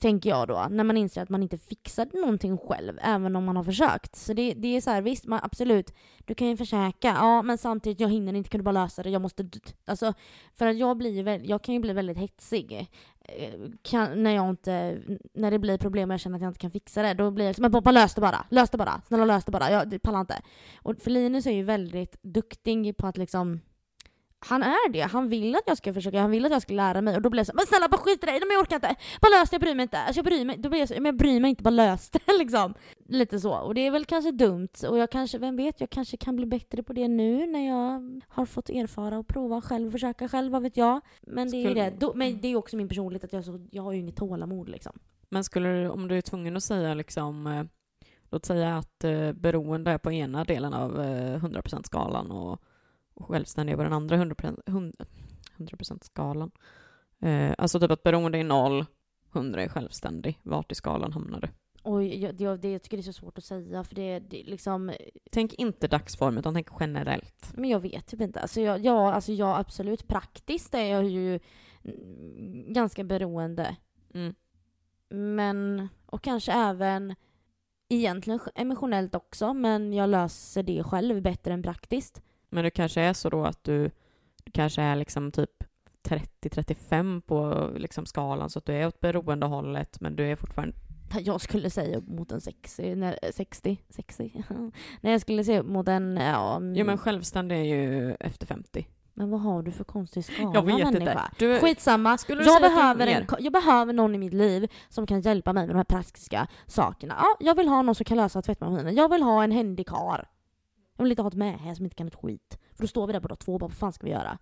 Tänker jag då, när man inser att man inte fixat någonting själv, även om man har försökt. Så det, det är så här, visst, man, absolut, du kan ju försöka, ja, men samtidigt jag hinner inte, kan du bara lösa det, jag måste, alltså, för att jag blir väl, jag kan ju bli väldigt hetsig kan, när jag inte, när det blir problem och jag känner att jag inte kan fixa det, då blir jag, men pappa, lös det bara, lös det bara, snälla lös det bara, jag pallar inte. Och för Linus är ju väldigt duktig på att liksom, han är det. Han vill att jag ska försöka. Han vill att jag ska lära mig. Och då blir jag så, men snälla, bara skit i dig. Men jag orkar inte. Bara lös det, jag bryr mig inte. Alltså jag bryr mig. Då blir jag så, men jag bryr mig inte, bara lös det liksom. Lite så. Och det är väl kanske dumt. Och jag kanske, vem vet, jag kanske kan bli bättre på det nu när jag har fått erfara och prova själv och försöka själv, vad vet jag. Men det är ju det. Då, men det är också min personlighet att jag, så, jag har ju inget tålamod liksom. Men skulle du, om du är tvungen att säga liksom, låt säga att eh, beroende är på ena delen av eh, hundra procent skalan och självständiga på den andra hundra procent skalan. Eh, alltså typ att beroende är noll, hundra är självständig. Vart i skalan hamnar du? Oj, jag, det, jag tycker det är så svårt att säga. För det, det liksom... Tänk inte dagsform utan tänk generellt. Men jag vet typ inte. Alltså jag, jag, alltså jag absolut praktiskt är jag ju ganska beroende. Mm. Men, och kanske även egentligen emotionellt också, men jag löser det själv bättre än praktiskt. Men det kanske är så då att du, du kanske är liksom typ trettio till trettiofem på liksom skalan, så att du är åt beroendehållet, men du är fortfarande... Jag skulle säga mot en sextio, sextio, sextio. Nej, jag skulle säga mot en... Ja, jo, men självständig är ju efter femtio. Men vad har du för konstig skala, jag vet människa? Du... Skitsamma. Jag behöver, en, jag behöver någon i mitt liv som kan hjälpa mig med de här praktiska sakerna. Ja, jag vill ha någon som kan lösa tvättmaskinen. Jag vill ha en händig karl. Jag vill inte ha ett med här som inte kan ett skit. För då står vi där båda två och bara, vad fan ska vi göra?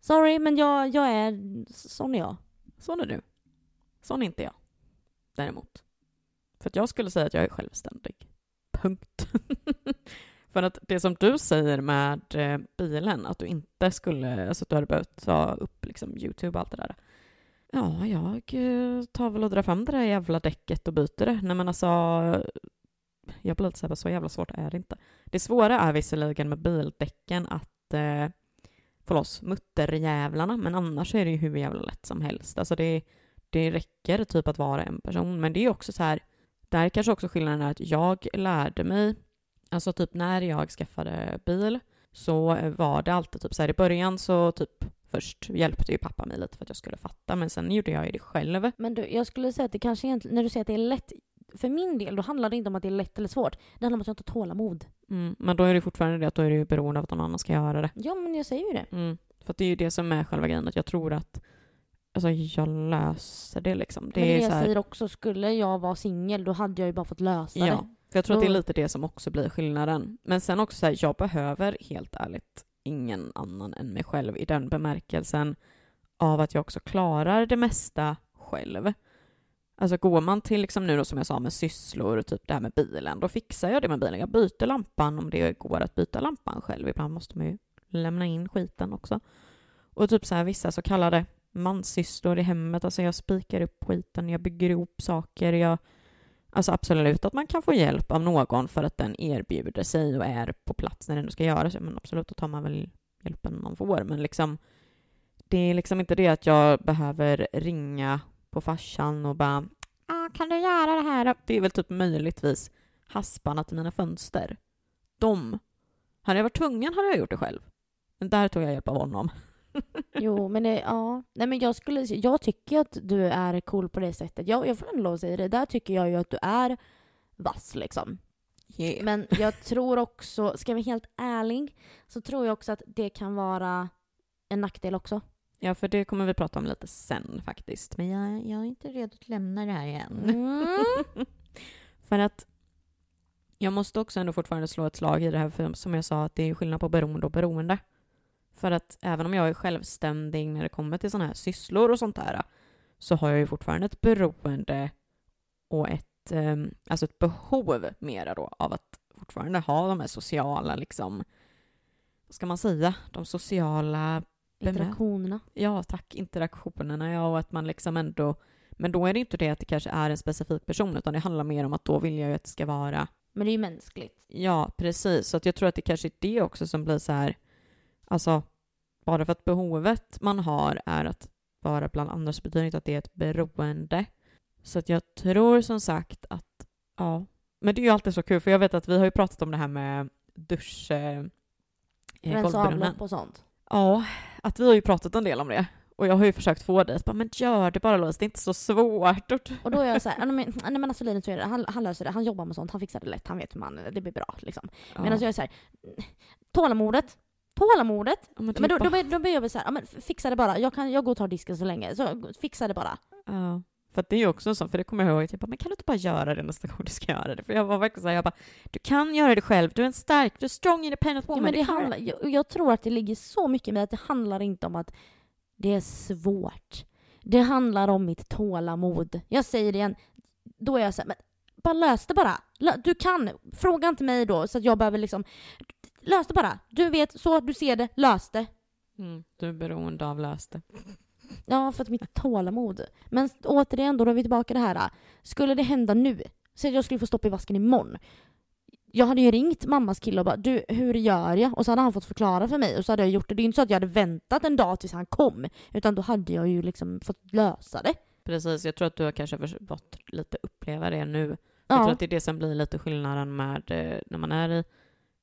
Sorry, men jag, jag är... Sån är jag. Sån är du. Sån är inte jag. Däremot. För att jag skulle säga att jag är självständig. Punkt. För att det som du säger med bilen, att du inte skulle, alltså att du hade behövt ta upp liksom YouTube och allt det där. Ja, jag tar väl och drar fram det där jävla däcket och byter det. Nej, men alltså, jag blir lite så här, så jävla svårt är det inte. Det svåra är visserligen med bildäcken att eh, få loss mutterjävlarna, men annars är det ju hur jävla lätt som helst. Alltså det, det räcker typ att vara en person, men det är också så här. Där kanske också skillnaden är att jag lärde mig, alltså typ när jag skaffade bil så var det alltid typ så här, i början så typ först hjälpte ju pappa mig lite för att jag skulle fatta, men sen gjorde jag ju det själv. Men du, jag skulle säga att det kanske egentligen, när du säger att det är lätt, för min del då handlar det inte om att det är lätt eller svårt, det handlar om att jag inte har tålamod. Mm, men då är det fortfarande det att då är det ju beroende av att någon annan ska göra det. Ja, men jag säger ju det. Mm, för att det är ju det som är själva grejen, att jag tror att alltså jag löser det liksom. Det, men det är jag så här... säger också, skulle jag vara singel då hade jag ju bara fått lösa ja, det. Ja, för jag tror då... att det är lite det som också blir skillnaden. Men sen också så här, jag behöver helt ärligt ingen annan än mig själv i den bemärkelsen av att jag också klarar det mesta själv. Alltså går man till liksom nu då som jag sa med sysslor och typ det här med bilen, då fixar jag det med bilen. Jag byter lampan om det går att byta lampan själv. Ibland måste man ju lämna in skiten också. Och typ så här vissa så kallade manssysslor i hemmet, alltså jag spikar upp skiten, jag bygger ihop saker, jag... alltså absolut att man kan få hjälp av någon för att den erbjuder sig och är på plats när den ska göra sig, men absolut då tar man väl hjälpen man får, men liksom det är liksom inte det att jag behöver ringa på farsan och bara, ah, kan du göra det här? Det är väl typ möjligtvis hasparna till mina fönster. De, hade jag varit tvungen hade jag gjort det själv, men där tog jag hjälp av honom. Jo, men det, ja. Nej, men jag skulle jag tycker att du är cool på det sättet. Jag jag får ändå lov att säga det. Där tycker jag ju att du är vass liksom. Yeah. Men jag tror också, ska jag vara helt ärlig, så tror jag också att det kan vara en nackdel också. Ja, för det kommer vi prata om lite sen faktiskt. Men jag jag är inte redo att lämna det här igen. Mm. För att jag måste också ändå fortfarande slå ett slag i det här, för som jag sa att det är skillnad på beroende och beroende. För att även om jag är självständig när det kommer till sådana här sysslor och sånt där, så har jag ju fortfarande ett beroende och ett, alltså ett behov mera då av att fortfarande ha de här sociala liksom, vad ska man säga, de sociala interaktionerna. Ja, tack, interaktionerna. Ja, och att man liksom ändå, men då är det inte det att det kanske är en specifik person, utan det handlar mer om att då vill jag ju att det ska vara. Men det är ju mänskligt. Ja, precis. Så att jag tror att det kanske är det också som blir så här. Alltså, bara för att behovet man har är att vara bland andra så betyder inte att det är ett beroende. Så att jag tror som sagt att, ja. Men det är ju alltid så kul, för jag vet att vi har ju pratat om det här med dusch... Eh, Rensavlopp och sånt. Ja, att vi har ju pratat en del om det. Och jag har ju försökt få det. Men gör det bara, Louise, det är inte så svårt. Och då är jag så här, nej men alltså Linus, han, han löser det, han jobbar med sånt, han fixar det lätt, han vet hur man, det blir bra liksom. Ja. Men alltså jag är så här, tålamodet. Tålamodet. Ja, men, typ men då, då, då blir jag så här, ja, men fixa det bara. Jag, kan, jag går och tar disken så länge. Så fixa det bara. Ja, för att det är ju också så. För det kommer jag ihåg. Typ, men kan du inte bara göra det nästa gång du ska göra det? För jag var verkligen så här, jag bara, du kan göra det själv. Du är en stark, du är strong independent woman. Ja, men det handlar, jag, jag tror att det ligger så mycket med att det handlar inte om att det är svårt. Det handlar om mitt tålamod. Jag säger det igen. Då är jag så här, men bara lös det bara. Du kan. Fråga inte mig då. Så att jag behöver liksom... Lös det bara. Du vet, så du ser det. Lös det. Mm, du är beroende av lös det. Ja, för att mitt tålamod. Men återigen då, då är vi tillbaka det här. Skulle det hända nu, så att jag skulle få stopp i vasken imorgon. Jag hade ju ringt mammas kille och bara, du, hur gör jag? Och så hade han fått förklara för mig. Och så hade jag gjort det. Det är inte så att jag hade väntat en dag tills han kom. Utan då hade jag ju liksom fått lösa det. Precis, jag tror att du har kanske fått lite uppleva det nu. Ja. Jag tror att det är det som blir lite skillnaden med när man är i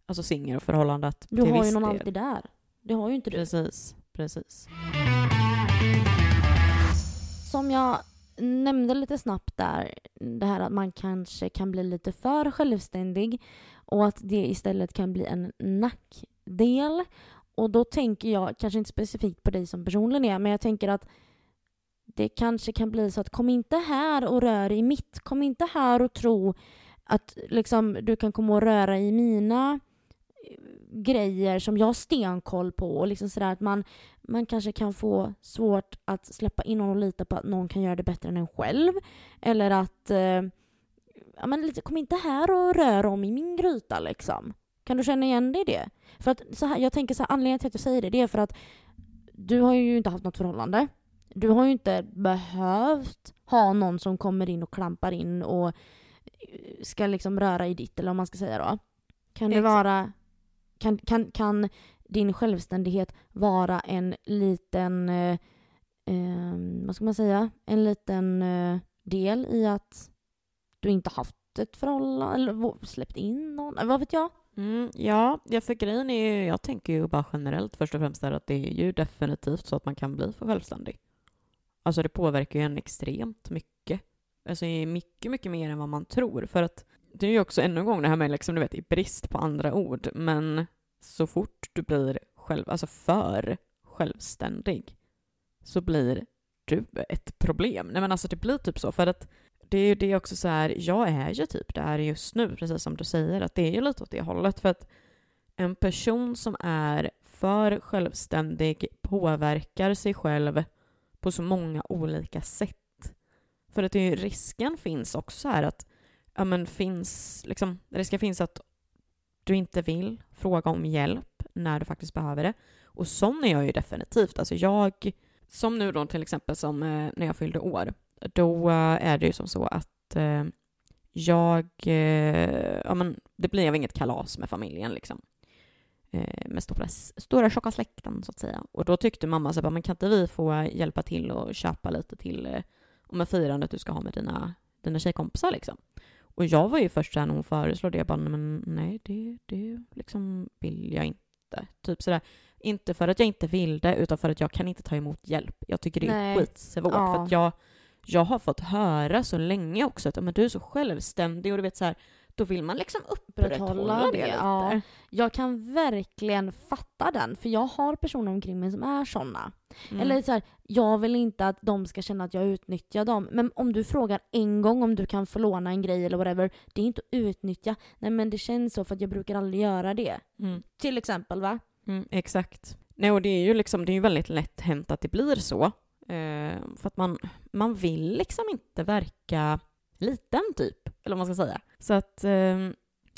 alltså singel och förhållande. Att du har ju någon del. Alltid där. Det har ju inte du. Precis, precis. Som jag nämnde lite snabbt där, det här att man kanske kan bli lite för självständig och att det istället kan bli en nackdel. Och då tänker jag, kanske inte specifikt på dig som personligen är, men jag tänker att det kanske kan bli så att kom inte här och rör i mitt. Kom inte här och tro att liksom, du kan komma och röra i mina grejer som jag har stenkoll på. Och liksom sådär, att man, man kanske kan få svårt att släppa in någon och lita på att någon kan göra det bättre än en själv. Eller att, eh, ja, men, kom inte här och rör om i min gryta liksom. Kan du känna igen dig i det? För att, så här, jag tänker så här, anledningen till att jag säger det, det är för att du har ju inte haft något förhållande. Du har ju inte behövt ha någon som kommer in och klampar in och ska liksom röra i ditt, eller vad man ska säga då. Kan det vara, kan, kan, kan din självständighet vara en liten, eh, eh, vad ska man säga, en liten eh, del i att du inte haft ett förhållande eller släppt in någon, vad vet jag? Mm, ja, för grejen är ju, jag tänker ju bara generellt först och främst att det är ju definitivt så att man kan bli för självständig. Alltså det påverkar ju en extremt mycket. Alltså mycket, mycket mer än vad man tror. För att det är ju också ännu en gång det här med liksom, du vet, i brist på andra ord. Men så fort du blir själv, alltså för självständig så blir du ett problem. Nej men alltså det blir typ så för att det är ju det också så här, jag är ju typ det här just nu, precis som du säger, att det är ju lite åt det hållet. För att en person som är för självständig påverkar sig själv på så många olika sätt. För att det är, risken finns också så här att, ja men finns, liksom, risken finns att du inte vill fråga om hjälp när du faktiskt behöver det. Och sån är jag ju definitivt. Alltså jag, som nu då till exempel som eh, när jag fyllde år. Då är det ju som så att eh, jag, eh, ja men det blev inget kalas med familjen liksom. Eh, med stora, stora tjocka släkten så att säga. Och då tyckte mamma så här, men kan inte vi få hjälpa till och köpa lite till eh, om en firandet du ska ha med dina, dina tjejkompisar liksom. Och jag var ju först när hon föreslog det, jag bara, men nej det, det liksom vill jag inte. Typ sådär. Inte för att jag inte vill det utan för att jag kan inte ta emot hjälp. Jag tycker det är nej. skitsvårt ja. För att jag Jag har fått höra så länge också att men du är så självständig och du vet så här, då vill man liksom upprätthålla det, det lite. Ja, jag kan verkligen fatta den, för jag har personer omkring mig som är såna. Mm. Eller så här, jag vill inte att de ska känna att jag utnyttjar dem. Men om du frågar en gång om du kan få låna en grej eller whatever, det är inte att utnyttja. Nej men det känns så för att jag brukar aldrig göra det. Mm. Till exempel va? Mm, exakt. Nej och det är ju liksom, det är ju väldigt lätt hänt att det blir så. För att man, man vill liksom inte verka liten typ, eller vad man ska säga. Så att,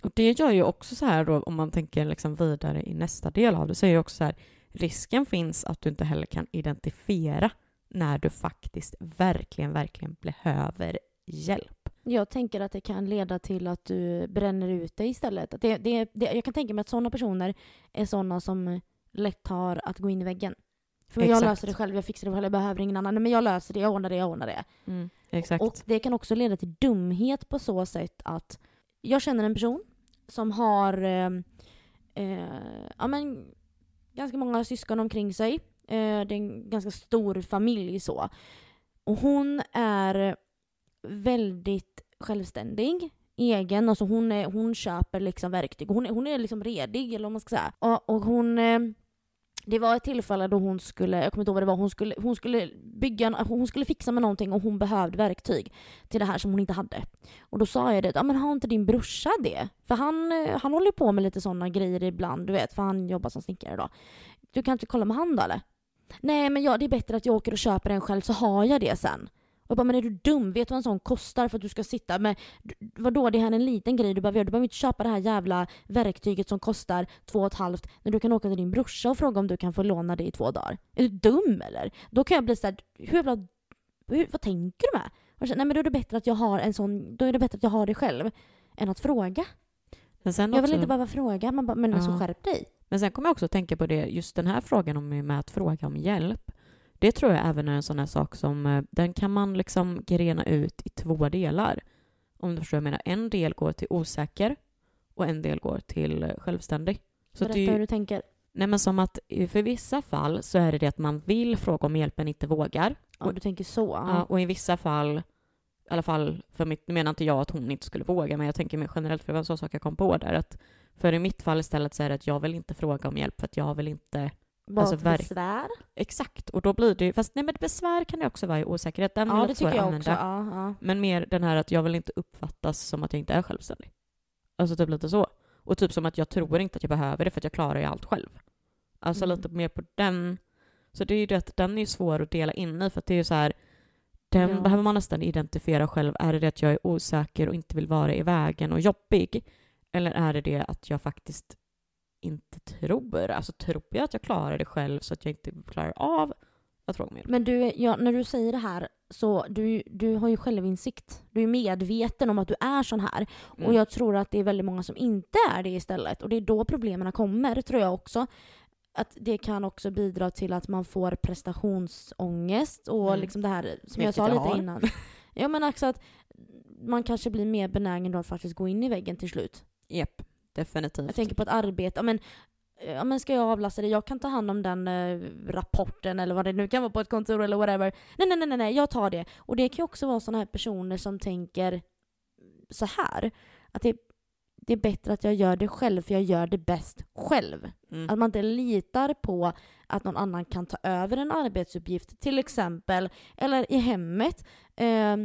och det gör ju också så här då, om man tänker liksom vidare i nästa del av det, så är ju också så här, risken finns att du inte heller kan identifiera när du faktiskt verkligen, verkligen behöver hjälp. Jag tänker att det kan leda till att du bränner ut dig istället. Att det, det, det, jag kan tänka mig att sådana personer är sådana som lätt har att gå in i väggen. För jag exakt. löser det själv, jag fixar det själv, jag behöver ingen annan. Nej, men jag löser det, jag ordnar det, jag ordnar det. Mm, exakt. Och det kan också leda till dumhet på så sätt att jag känner en person som har eh, eh, ja, men, ganska många syskon omkring sig. Eh, det är en ganska stor familj så. Och hon är väldigt självständig, egen. Alltså hon, är, hon köper liksom verktyg. Hon är, hon är liksom redig, eller vad man ska säga. Och, och hon... Eh, Det var ett tillfälle då hon skulle, jag kommer inte ihåg vad det var, hon skulle, hon skulle bygga, hon skulle fixa med någonting och hon behövde verktyg till det här som hon inte hade. Och då sa jag det, ja men har inte din brorsa det? För han, han håller på med lite sådana grejer ibland, du vet, för han jobbar som snickare då. Du kan inte kolla med han då eller? Nej men ja, det är bättre att jag åker och köper den själv så har jag det sen. Och jag bara, men är du dum? Vet du vad en sån kostar för att du ska sitta med? Vadå, det här är en liten grej du behöver göra. Du behöver inte köpa det här jävla verktyget som kostar två och ett halvt när du kan åka till din brorsa och fråga om du kan få låna det i två dagar. Är du dum eller? Då kan jag bli så här, hur, hur, vad tänker du med? Och sen, nej men då är det bättre att jag har en sån, då är det bättre att jag har det själv än att fråga. Men sen jag vill också inte behöva fråga, man bara, men ja. Så skärp dig. Men sen kommer jag också tänka på det, just den här frågan om med att fråga om hjälp. Det tror jag även är en sån här sak som den kan man liksom grena ut i två delar. Om du förstår vad jag menar. En del går till osäker och en del går till självständig. Så berätta du, hur du tänker. Nej, men som att för vissa fall så är det det att man vill fråga om hjälpen, inte vågar. Ja, och du tänker så. Ja, och i vissa fall, i alla fall, för mitt, menar inte jag att hon inte skulle våga, men jag tänker mig generellt, för det var en sån sak jag kom på där. Att för i mitt fall istället så är det att jag vill inte fråga om hjälp för att jag vill inte... Alltså, verk- besvär. Exakt, och då blir det ju, fast nej, men besvär kan ju också vara i osäkerhet. Den ja, det tycker jag använda. Också. Ja, ja. Men mer den här att jag vill inte uppfattas som att jag inte är självständig. Alltså typ lite så. Och typ som att jag tror inte att jag behöver det för att jag klarar ju allt själv. Alltså mm. lite mer på den. Så det är ju det att den är svår att dela in i, för att det är ju så här, den ja. behöver man nästan identifiera själv. Är det det att jag är osäker och inte vill vara i vägen och jobbig? Eller är det det att jag faktiskt inte tror, alltså tror jag att jag klarar det själv så att jag inte klarar av att fråga mer. Men du, ja, när du säger det här så du, du har ju självinsikt. Du är medveten om att du är sån här. Mm. Och jag tror att det är väldigt många som inte är det istället. Och det är då problemen kommer, tror jag också. Att det kan också bidra till att man får prestationsångest och mm. liksom det här som jag, jag sa lite innan. Ja, men också att man kanske blir mer benägen då att faktiskt gå in i väggen till slut. Japp. Yep. Definitivt. Jag tänker på ett arbete. Ja, men, ja, men ska jag avlasta det? Jag kan ta hand om den eh, rapporten eller vad det nu kan vara på ett kontor eller whatever. Nej, nej, nej, nej, jag tar det. Och det kan ju också vara sådana här personer som tänker så här. Att det, det är bättre att jag gör det själv för jag gör det bäst själv. Mm. Att man inte litar på att någon annan kan ta över en arbetsuppgift till exempel. Eller i hemmet. Eh,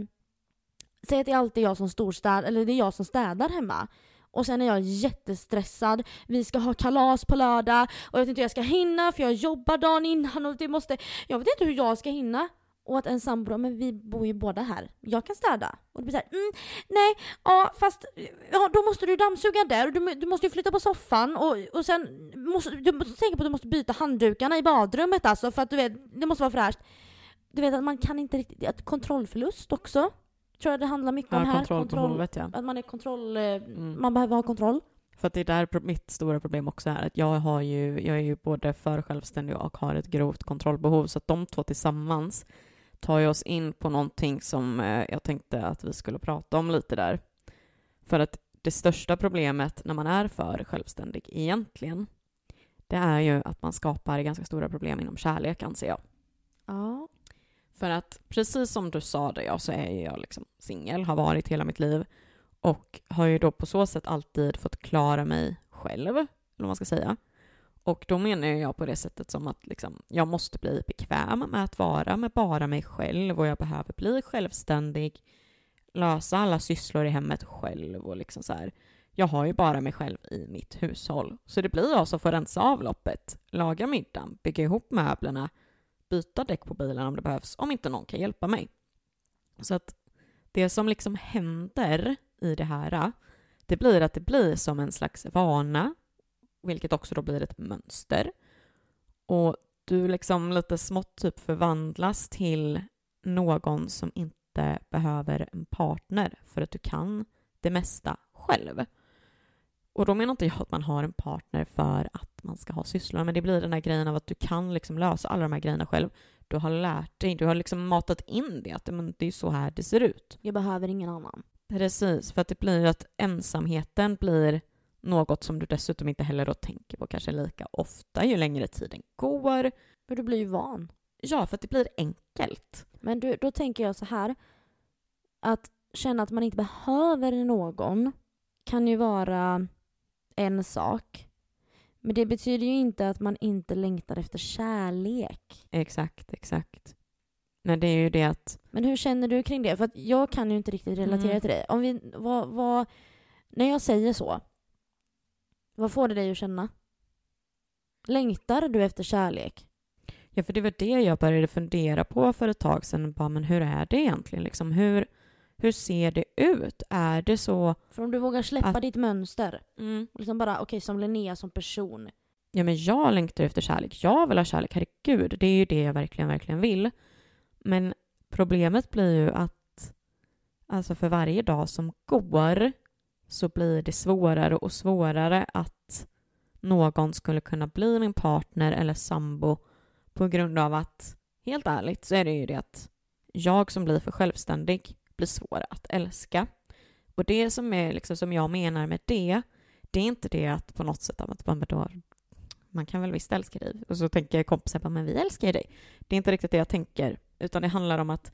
säg att det är alltid jag som storstäd, eller det är jag som städar hemma. Och sen är jag jättestressad. Vi ska ha kalas på lördag. Och jag vet inte hur jag ska hinna. För jag jobbar dagen innan. Och det måste, jag vet inte hur jag ska hinna. Och att en sambo. Men vi bor ju båda här. Jag kan städa. Och det blir så här. Mm, nej. Ja, fast. Ja, då måste du dammsuga där. Och du, du måste ju flytta på soffan. Och, och sen. Måste, du måste tänka på att du måste byta handdukarna i badrummet. Alltså, för att du vet. Det måste vara fräscht. Du vet att man kan inte riktigt. Att kontrollförlust också. Tror jag det handlar mycket ja, om här. Kontroll, kontroll, hållet, ja. Att man är kontroll, mm. man behöver ha kontroll. För att det är där mitt stora problem också är. Att jag, har ju, jag är ju både för självständig och har ett grovt kontrollbehov. Så att de två tillsammans tar ju oss in på någonting som jag tänkte att vi skulle prata om lite där. För att det största problemet när man är för självständig egentligen. Det är ju att man skapar ganska stora problem inom kärlek, anser jag. Ja. För att precis som du sa det, jag, så är jag liksom singel, har varit hela mitt liv och har ju då på så sätt alltid fått klara mig själv, eller vad man ska säga. Och då menar jag på det sättet som att liksom, jag måste bli bekväm med att vara med bara mig själv och jag behöver bli självständig, lösa alla sysslor i hemmet själv och liksom så här. Jag har ju bara mig själv i mitt hushåll. Så det blir jag som får rensa avloppet, laga middagen, bygga ihop möblerna, byta däck på bilen om det behövs, om inte någon kan hjälpa mig. Så att det som liksom händer i det här, det blir att det blir som en slags vana, vilket också då blir ett mönster. Och du liksom lite smått typ förvandlas till någon som inte behöver en partner för att du kan det mesta själv. Och då menar inte jag att man har en partner för att man ska ha sysslor. Men det blir den här grejen av att du kan liksom lösa alla de här grejerna själv. Du har lärt dig, du har liksom matat in det. Att det är så här det ser ut. Jag behöver ingen annan. Precis, för att det blir att ensamheten blir något som du dessutom inte heller då tänker på kanske lika ofta ju längre tiden går. För du blir ju van. Ja, för att det blir enkelt. Men du, då tänker jag så här. Att känna att man inte behöver någon kan ju vara... en sak. Men det betyder ju inte att man inte längtar efter kärlek. Exakt, exakt. Men det är ju det att... Men hur känner du kring det? För att jag kan ju inte riktigt relatera mm. till dig. Om vi, vad, vad, när jag säger så, vad får det dig att känna? Längtar du efter kärlek? Ja, för det var det jag började fundera på för ett tag sedan. Bara, men hur är det egentligen? Liksom, hur, hur ser det ut? Är det så... För om du vågar släppa att... ditt mönster. Mm. Liksom bara, okej, okay, som Linnea som person. Ja, men jag längtar efter kärlek. Jag vill ha kärlek, herregud. Det är ju det jag verkligen, verkligen vill. Men problemet blir ju att... Alltså för varje dag som går så blir det svårare och svårare att någon skulle kunna bli min partner eller sambo. På grund av att, helt ärligt, så är det ju det att jag som blir för självständig blir svår att älska. Och det som är liksom, som jag menar med det, det är inte det att på något sätt att man, då, man kan väl visst älska dig. Och så tänker kompisar bara, men vi älskar dig. Det är inte riktigt det jag tänker. Utan det handlar om att,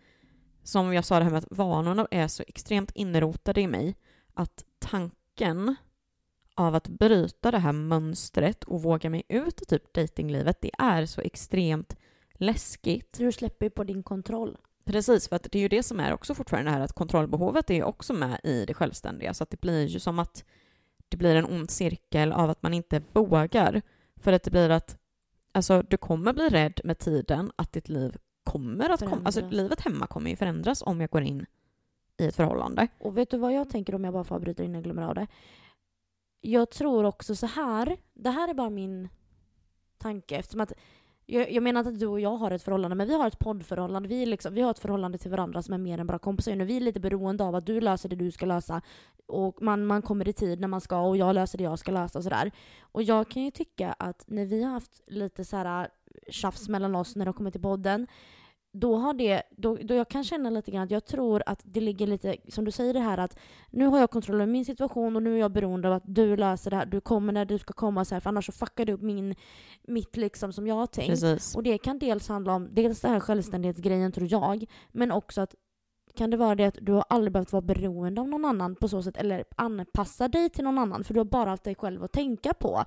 som jag sa det här med att vanorna är så extremt inrotade i mig. Att tanken av att bryta det här mönstret och våga mig ut i typ datinglivet, det är så extremt läskigt. Du släpper på din kontroll. Precis, för att det är ju det som är också fortfarande det här att kontrollbehovet är också med i det självständiga. Så att det blir ju som att det blir en ond cirkel av att man inte vågar. För att det blir att, alltså du kommer bli rädd med tiden att ditt liv kommer att komma. Alltså livet hemma kommer ju förändras om jag går in i ett förhållande. Och vet du vad jag tänker, om jag bara får bryta in och glömmer av det? Jag tror också så här, det här är bara min tanke, eftersom att Jag, jag menar att du och jag har ett förhållande, men vi har ett poddförhållande. Vi, liksom, vi har ett förhållande till varandra som är mer än bara kompisar. Nu, vi är lite beroende av att du löser det du ska lösa. Och man, man kommer i tid när man ska, och jag löser det jag ska lösa och sådär. Och jag kan ju tycka att när vi har haft lite så här tjafs mellan oss när de kommer till podden, då har det, då, då jag kan känna lite grann att jag tror att det ligger lite, som du säger det här, att nu har jag kontroll över min situation och nu är jag beroende av att du löser det här. Du kommer när du ska komma så här, för annars så fuckar du upp min, mitt liksom som jag har tänkt. Precis. Och det kan dels handla om, dels det här självständighetsgrejen tror jag, men också att kan det vara det att du har aldrig behövt vara beroende av någon annan på så sätt, eller anpassa dig till någon annan, för du har bara haft dig själv att tänka på.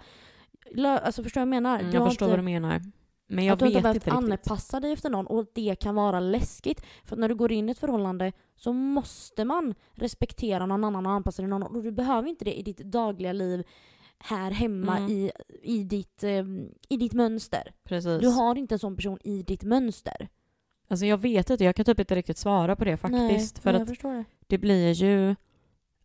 Lö, alltså förstår jag menar? Mm, jag förstår inte, vad du menar. Men jag att du vet inte behövt anpassa dig efter någon, och det kan vara läskigt. För att när du går in i ett förhållande så måste man respektera någon annan och anpassa dig någon, och du behöver inte det i ditt dagliga liv här hemma mm. i, i, ditt, i ditt mönster. Precis. Du har inte en sån person i ditt mönster. Alltså jag vet inte, jag kan typ inte riktigt svara på det faktiskt. Nej, för jag att förstår det. Det blir ju,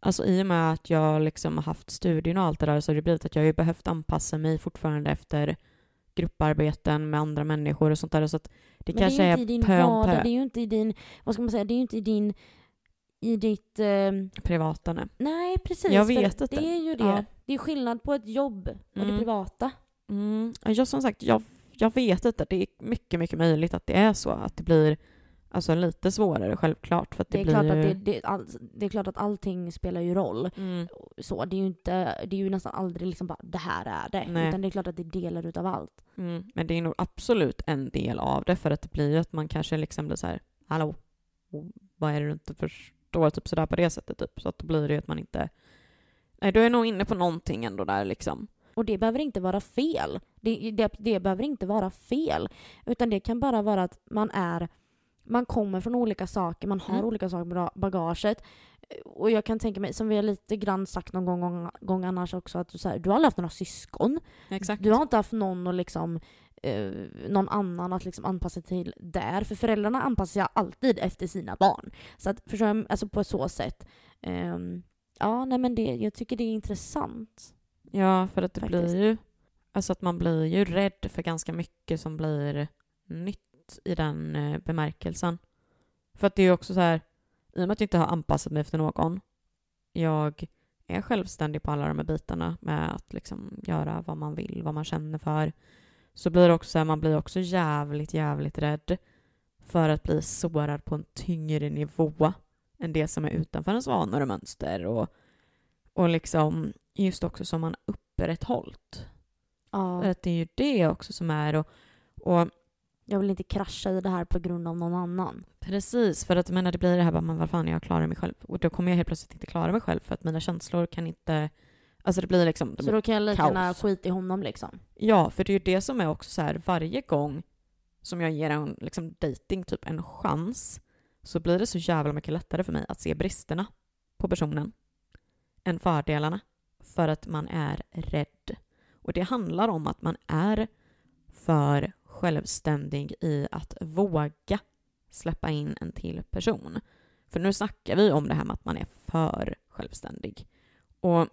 alltså i och med att jag liksom har haft studien och allt det där, så har det blivit att jag har ju behövt anpassa mig fortfarande efter grupparbeten med andra människor och sånt där, så att det men kanske det är, inte är i din vardag, det är ju inte i din, vad ska man säga, det är ju inte i din i ditt eh... privata. Nej. nej precis jag vet det. Det är ju det. Ja. Det är skillnad på ett jobb och mm. det privata. Mm. Jag som sagt jag jag vet inte, det är mycket mycket möjligt att det är så att det blir alltså lite svårare självklart, för att det, det är blir klart att det, det, all, det är klart att allting spelar ju roll. Mm. Så det är ju inte, det är ju nästan aldrig liksom bara det här är det. Nej. Utan det är klart att det delar utav allt. Mm. Men det är nog absolut en del av det, för att det blir ju att man kanske liksom blir så här, hallå, vad är det du inte förstår, typ sådär på det sättet typ, så att då blir det ju att man inte, nej, då är jag nog inne på någonting ändå där liksom. Och det behöver inte vara fel. Det, det, det behöver inte vara fel, utan det kan bara vara att man är Man kommer från olika saker, man har mm. olika saker med bagaget. Och jag kan tänka mig, som vi har lite grann sagt någon gång, gång annars också, att du, så här, du har aldrig haft några syskon. Exakt. Du har inte haft någon, och liksom, eh, någon annan att liksom anpassa till där. För föräldrarna anpassar sig alltid efter sina barn. Så att, förstår jag, alltså på så sätt. Eh, ja, nej men det, jag tycker det är intressant. Ja, för att det faktiskt. blir ju, alltså att man blir ju rädd för ganska mycket som blir nytt i den bemärkelsen. För att det är ju också så här, i och med att jag inte har anpassat mig efter någon, jag är självständig på alla de här bitarna med att liksom göra vad man vill, vad man känner för, så blir det också så här, man blir också jävligt jävligt rädd för att bli sårad på en tyngre nivå än det som är utanför ens vanor och mönster, och, och liksom just också som man upprätthållt. Ja. För att det är ju det också som är, och, och jag vill inte krascha i det här på grund av någon annan. Precis, för att jag menar, det blir det här bara, men vad fan, jag klarar mig själv. Och då kommer jag helt plötsligt inte klara mig själv, för att mina känslor kan inte, alltså det blir liksom, det så blir då kan jag lika gärna skit i honom liksom. Ja, för det är ju det som är också så här, varje gång som jag ger en liksom dating typ en chans, så blir det så jävla mycket lättare för mig att se bristerna på personen än fördelarna, för att man är rädd. Och det handlar om att man är för självständig i att våga släppa in en till person. För nu snackar vi om det här med att man är för självständig. Och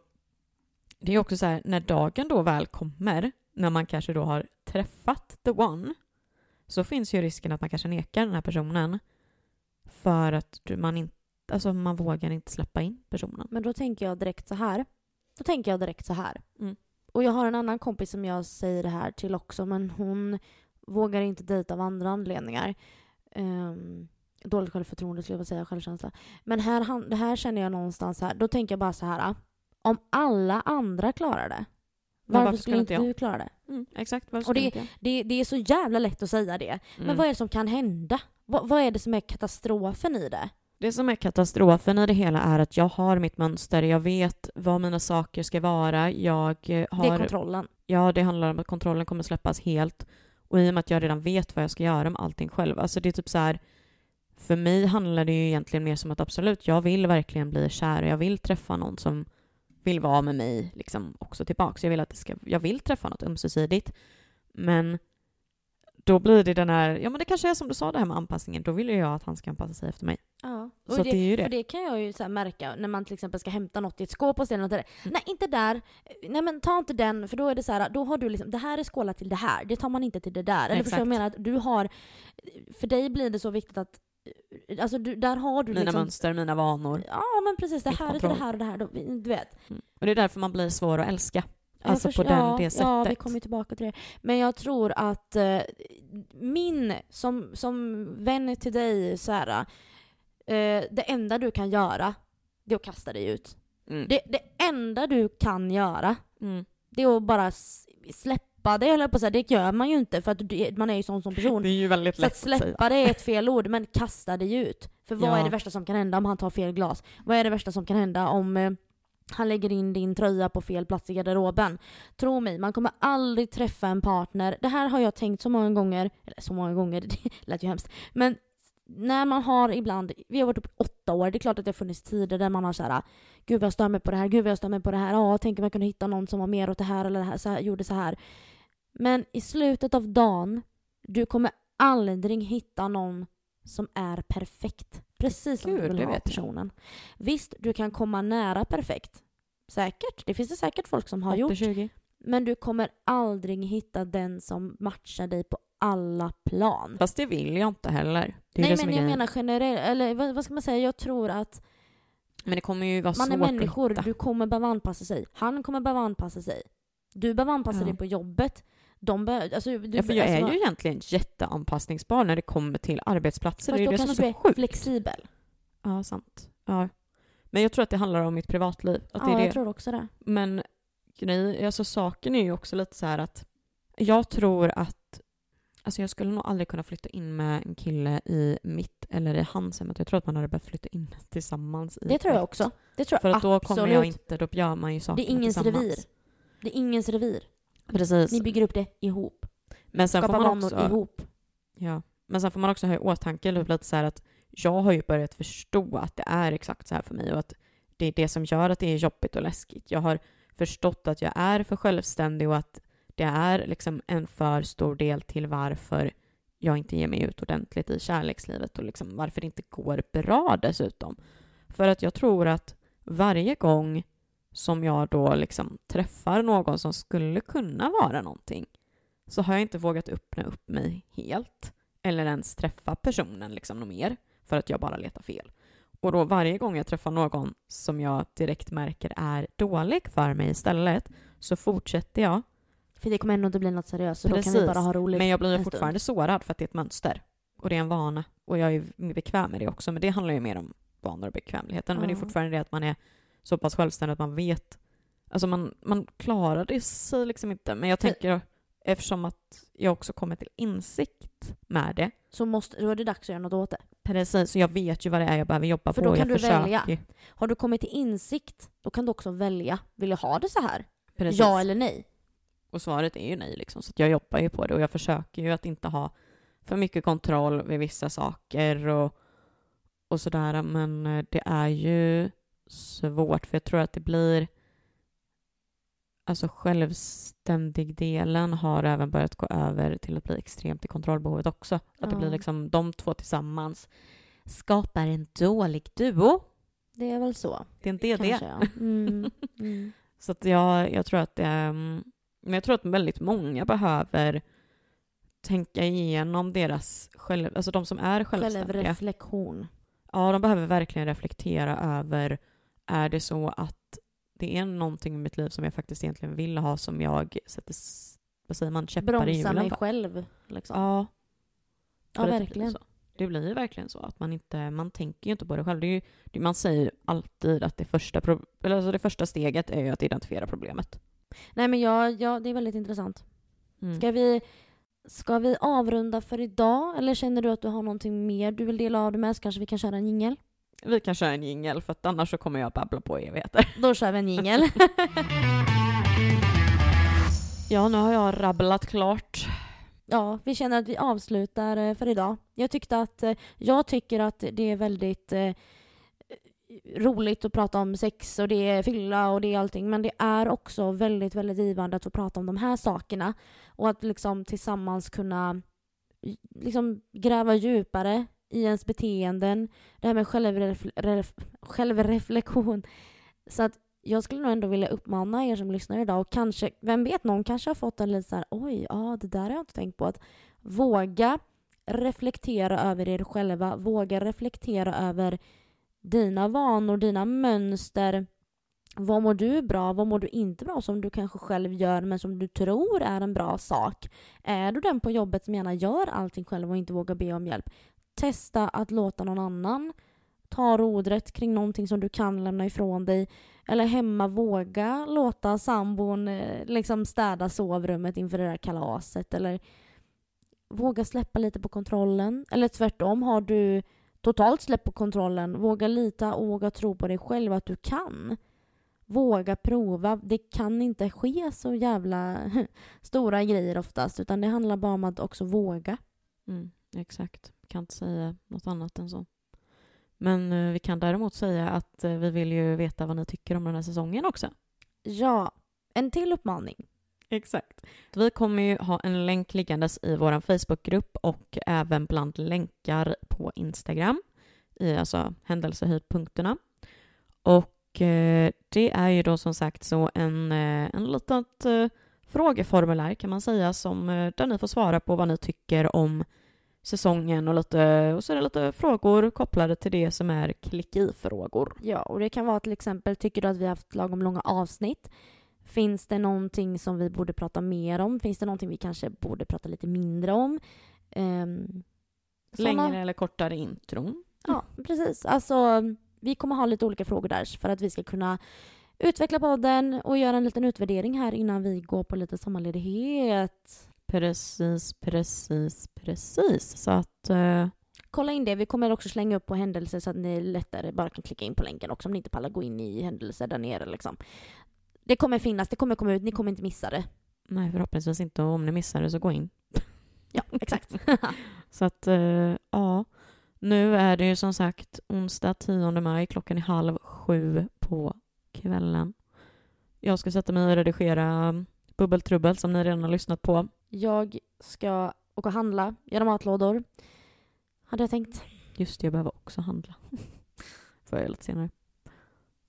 det är också så här, när dagen då väl kommer, när man kanske då har träffat the one, så finns ju risken att man kanske nekar den här personen, för att man inte, alltså man vågar inte släppa in personen. Men då tänker jag direkt så här. Då tänker jag direkt så här. Mm. Och jag har en annan kompis som jag säger det här till också, men hon vågar inte dejta av andra anledningar. Um, dåligt självförtroende skulle jag säga, självkänsla. Men här, här känner jag någonstans här, då tänker jag bara så här, om alla andra klarar det, varför, varför skulle inte jag? Du klara det? Mm, exakt. Och det, det, det är så jävla lätt att säga det. Men mm. vad är det som kan hända? Va, vad är det som är katastrofen i det? Det som är katastrofen i det hela är att jag har mitt mönster. Jag vet vad mina saker ska vara. Jag har, det är kontrollen. Ja, det handlar om att kontrollen kommer släppas helt. Och i och med att jag redan vet vad jag ska göra med allting själv. Alltså det är typ så här... För mig handlar det ju egentligen mer som att absolut, jag vill verkligen bli kär. Och jag vill träffa någon som... vill vara med mig liksom också tillbaka. Så jag vill att det ska, jag vill träffa något ömsesidigt. Men då blir det den här, ja men det kanske är som du sa det här med anpassningen. Då vill ju jag att han ska anpassa sig efter mig. Ja. Och så det, det är ju det. För det kan jag ju så här märka när man till exempel ska hämta något i ett skåp och ställa något där. Mm. Nej, inte där. Nej men ta inte den, för då är det så här, då har du liksom, det här är skålat till det här. Det tar man inte till det där. Eller exakt. Förstår jag menar att du har, för dig blir det så viktigt att alltså du, där har du mina liksom, mönster, mina vanor. Ja men precis, det här är det här och det här, du vet. Mm. Och det är därför man blir svår att älska. Jag alltså förstår, på den, ja, det sättet. Ja, vi kommer tillbaka till det. Men jag tror att eh, min som, som vän till dig Sarah, eh, det enda du kan göra det är att kasta dig ut. Mm. Det, det enda du kan göra mm. det är att bara släppa. Det, eller på så det gör man ju inte för att det, man är ju sån som person. Det är ju väldigt lätt att släppa, det är ett fel ord, men kasta det ut. För vad ja. är det värsta som kan hända om han tar fel glas? Vad är det värsta som kan hända om eh, han lägger in din tröja på fel plats i garderoben? Tro mig, man kommer aldrig träffa en partner. Det här har jag tänkt så många gånger, eller så många gånger, det lät ju hemskt. Men när man har ibland, vi har varit upp åtta år, det är klart att det har funnits tider där man har så här, gud jag stör mig på det här, gud jag stör mig på det här, ja tänk om jag kunde hitta någon som var mer åt det här eller det här, så här, gjorde så här. Men i slutet av dagen, du kommer aldrig hitta någon som är perfekt. Precis som Gud, du vill ha personen. Jag. Visst, du kan komma nära perfekt. Säkert, det finns det säkert folk som har åttio, gjort. tjugo. Men du kommer aldrig hitta den som matchar dig på alla plan. Fast det vill jag inte heller. Det är Nej, det men jag grejen. menar generellt, eller vad, vad ska man säga, jag tror att men det kommer ju vara man är människor, du kommer behöva anpassa sig. Han kommer behöva anpassa sig. Du behöver anpassa ja. dig på jobbet. De be- alltså, du ja, för jag alltså, är ju egentligen jätteanpassningsbar när det kommer till arbetsplatser. Det är då det kanske som är så du är flexibel. Ja, sant. Ja. Men jag tror att det handlar om mitt privatliv. Att ja, det är jag det. tror också det. Men grej, alltså, saken är ju också lite så här att jag tror att alltså, jag skulle nog aldrig kunna flytta in med en kille i mitt eller i hans hem. Jag tror att man hade behövt flytta in tillsammans. I det tror jag också. Det tror jag. För att då absolut. kommer jag inte, då gör man ju saker tillsammans. Det är ingens revir. Det är ingens revir. Precis. Ni bygger upp det ihop. Men sen skapar får man också ihop. Ja, men sen får man också ha i åtanke lite så här att jag har ju börjat förstå att det är exakt så här för mig och att det är det som gör att det är jobbigt och läskigt. Jag har förstått att jag är för självständig och att det är liksom en för stor del till varför jag inte ger mig ut ordentligt i kärlekslivet och liksom varför det inte går bra dessutom. För att jag tror att varje gång som jag då liksom träffar någon som skulle kunna vara någonting så har jag inte vågat öppna upp mig helt eller ens träffa personen liksom något mer för att jag bara letar fel. Och då varje gång jag träffar någon som jag direkt märker är dålig för mig istället så fortsätter jag. För det kommer ändå inte bli något seriöst så Precis. då kan vi bara ha roligt. Men jag blir fortfarande sårad för att det är ett mönster och det är en vana och jag är bekväm med det också, men det handlar ju mer om vanor och bekvämligheten mm. men det är fortfarande det att man är så pass självständigt att man vet alltså man, man klarar det sig liksom inte, men jag tänker eftersom att jag också kommer till insikt med det så måste, då är det dags att göra något åt det. Precis, så jag vet ju vad det är jag behöver jobba för på. För då kan jag du försöker. välja. Har du kommit till insikt då kan du också välja, vill jag ha det så här? Precis. Ja eller nej? Och svaret är ju nej liksom, så att jag jobbar ju på det och jag försöker ju att inte ha för mycket kontroll vid vissa saker och, och sådär, men det är ju svårt, för jag tror att det blir alltså självständig delen har även börjat gå över till att bli extremt i kontrollbehovet också. Att ja. det blir liksom de två tillsammans skapar en dålig duo. Det är väl så. Det är inte det. Ja. Mm. Mm. Så att jag, jag tror att det, men jag tror att väldigt många behöver tänka igenom deras själv, alltså de som är självständiga. Självreflektion. Ja, de behöver verkligen reflektera över, är det så att det är någonting i mitt liv som jag faktiskt egentligen vill ha som jag sätter, vad säger man, käppar i hjulen. Bromsa mig själv. Liksom. Ja. Ja, verkligen. Det blir ju verkligen så att man inte, man tänker ju inte på det själv. Det är ju, det man säger alltid att det första, pro, alltså det första steget är ju att identifiera problemet. Nej, men ja, ja, det är väldigt intressant. Mm. Ska vi, ska vi avrunda för idag? Eller känner du att du har någonting mer du vill dela av det med? Så kanske vi kan köra en jingel? Vi kan köra en jingel, för att annars så kommer jag babbla på evigheter. Då kör vi en jingel. Ja, nu har jag rabblat klart. Ja, vi känner att vi avslutar för idag. Jag tyckte att, jag tycker att det är väldigt eh, roligt att prata om sex och det är fylla och det är allting. Men det är också väldigt, väldigt givande att få prata om de här sakerna. Och att liksom tillsammans kunna liksom gräva djupare i ens beteenden. Det här med självref- ref- självreflektion. Så att jag skulle nog ändå vilja uppmana er som lyssnar idag, och kanske, vem vet, någon kanske har fått en lite så här, oj, ja, det där har jag inte tänkt på. Att våga reflektera över er själva, våga reflektera över dina vanor, dina mönster. Vad mår du bra, vad mår du inte bra, som du kanske själv gör men som du tror är en bra sak. Är du den på jobbet som gärna gör allting själv och inte vågar be om hjälp? Testa att låta någon annan ta rodret kring någonting som du kan lämna ifrån dig. Eller hemma, våga låta sambon liksom städa sovrummet inför det där kalaset. Eller våga släppa lite på kontrollen. Eller tvärtom, har du totalt släppt på kontrollen, våga lita och våga tro på dig själv att du kan. Våga prova. Det kan inte ske så jävla stora grejer oftast. Utan det handlar bara om att också våga. Mm, exakt. Kan inte säga något annat än så. Men vi kan däremot säga att vi vill ju veta vad ni tycker om den här säsongen också. Ja, en till uppmaning. Exakt. Vi kommer ju ha en länk liggandes i vår Facebookgrupp och även bland länkar på Instagram. I alltså händelsehöjdpunkterna. Och det är ju då som sagt så en, en litet frågeformulär kan man säga, som där ni får svara på vad ni tycker om säsongen och, lite, och så är det lite frågor kopplade till det som är klick-i-frågor. Ja, och det kan vara till exempel, tycker du att vi har haft lagom långa avsnitt? Finns det någonting som vi borde prata mer om? Finns det någonting vi kanske borde prata lite mindre om? Ehm, Längre eller kortare intron? Ja, precis. Alltså, vi kommer ha lite olika frågor där för att vi ska kunna utveckla podden och göra en liten utvärdering här innan vi går på lite sommarledighet. Precis, precis, precis. Så att eh... kolla in det. Vi kommer också slänga upp på händelser så att ni lättare bara kan klicka in på länken också om ni inte pallar gå in i händelser där nere liksom. Det kommer finnas, det kommer komma ut. Ni kommer inte missa det. Nej, förhoppningsvis inte. Om ni missar det så gå in. Ja, exakt. Så att, eh, ja. Nu är det ju som sagt onsdag tionde maj. Klockan är halv sju på kvällen. Jag ska sätta mig och redigera Bubbeltrubbel som ni redan har lyssnat på. Jag ska åka och handla, göra matlådor. Hade jag tänkt. Just det, jag behöver också handla. Får jag lite senare.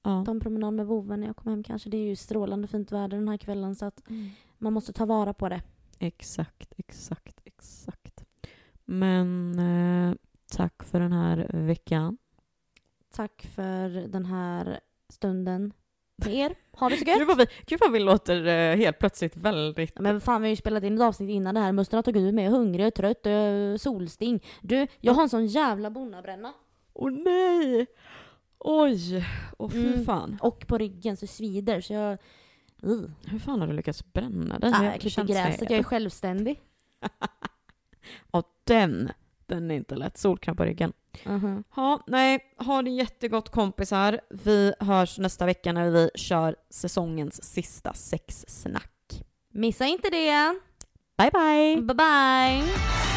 Ja. De promenad med voven när jag kommer hem kanske. Det är ju strålande fint väder den här kvällen så att mm. man måste ta vara på det. Exakt, exakt, exakt. Men eh, tack för den här veckan. Tack för den här stunden. Med er. Ha det så gött. Gud vad vi, gud vad vi låter eh, helt plötsligt väldigt... Ja, men fan, vi har ju spelat in ett avsnitt innan det här. Musten har tagit ut mig. Jag är hungrig, jag är trött, jag är solsting. Du, jag har en sån jävla bonnabränna. Åh oh, nej! Oj! Åh oh, fy fan. Mm. Och på ryggen så svider så jag... Mm. Hur fan har du lyckats bränna den? Ah, jag klipper gräset, jag är självständig. Ja, den... Den är inte lätt. Solkramp på ryggen. Uh-huh. Ha, nej, ha det jättegott kompisar. Vi hörs nästa vecka när vi kör säsongens sista sexsnack. Missa inte det. Bye bye. Bye bye.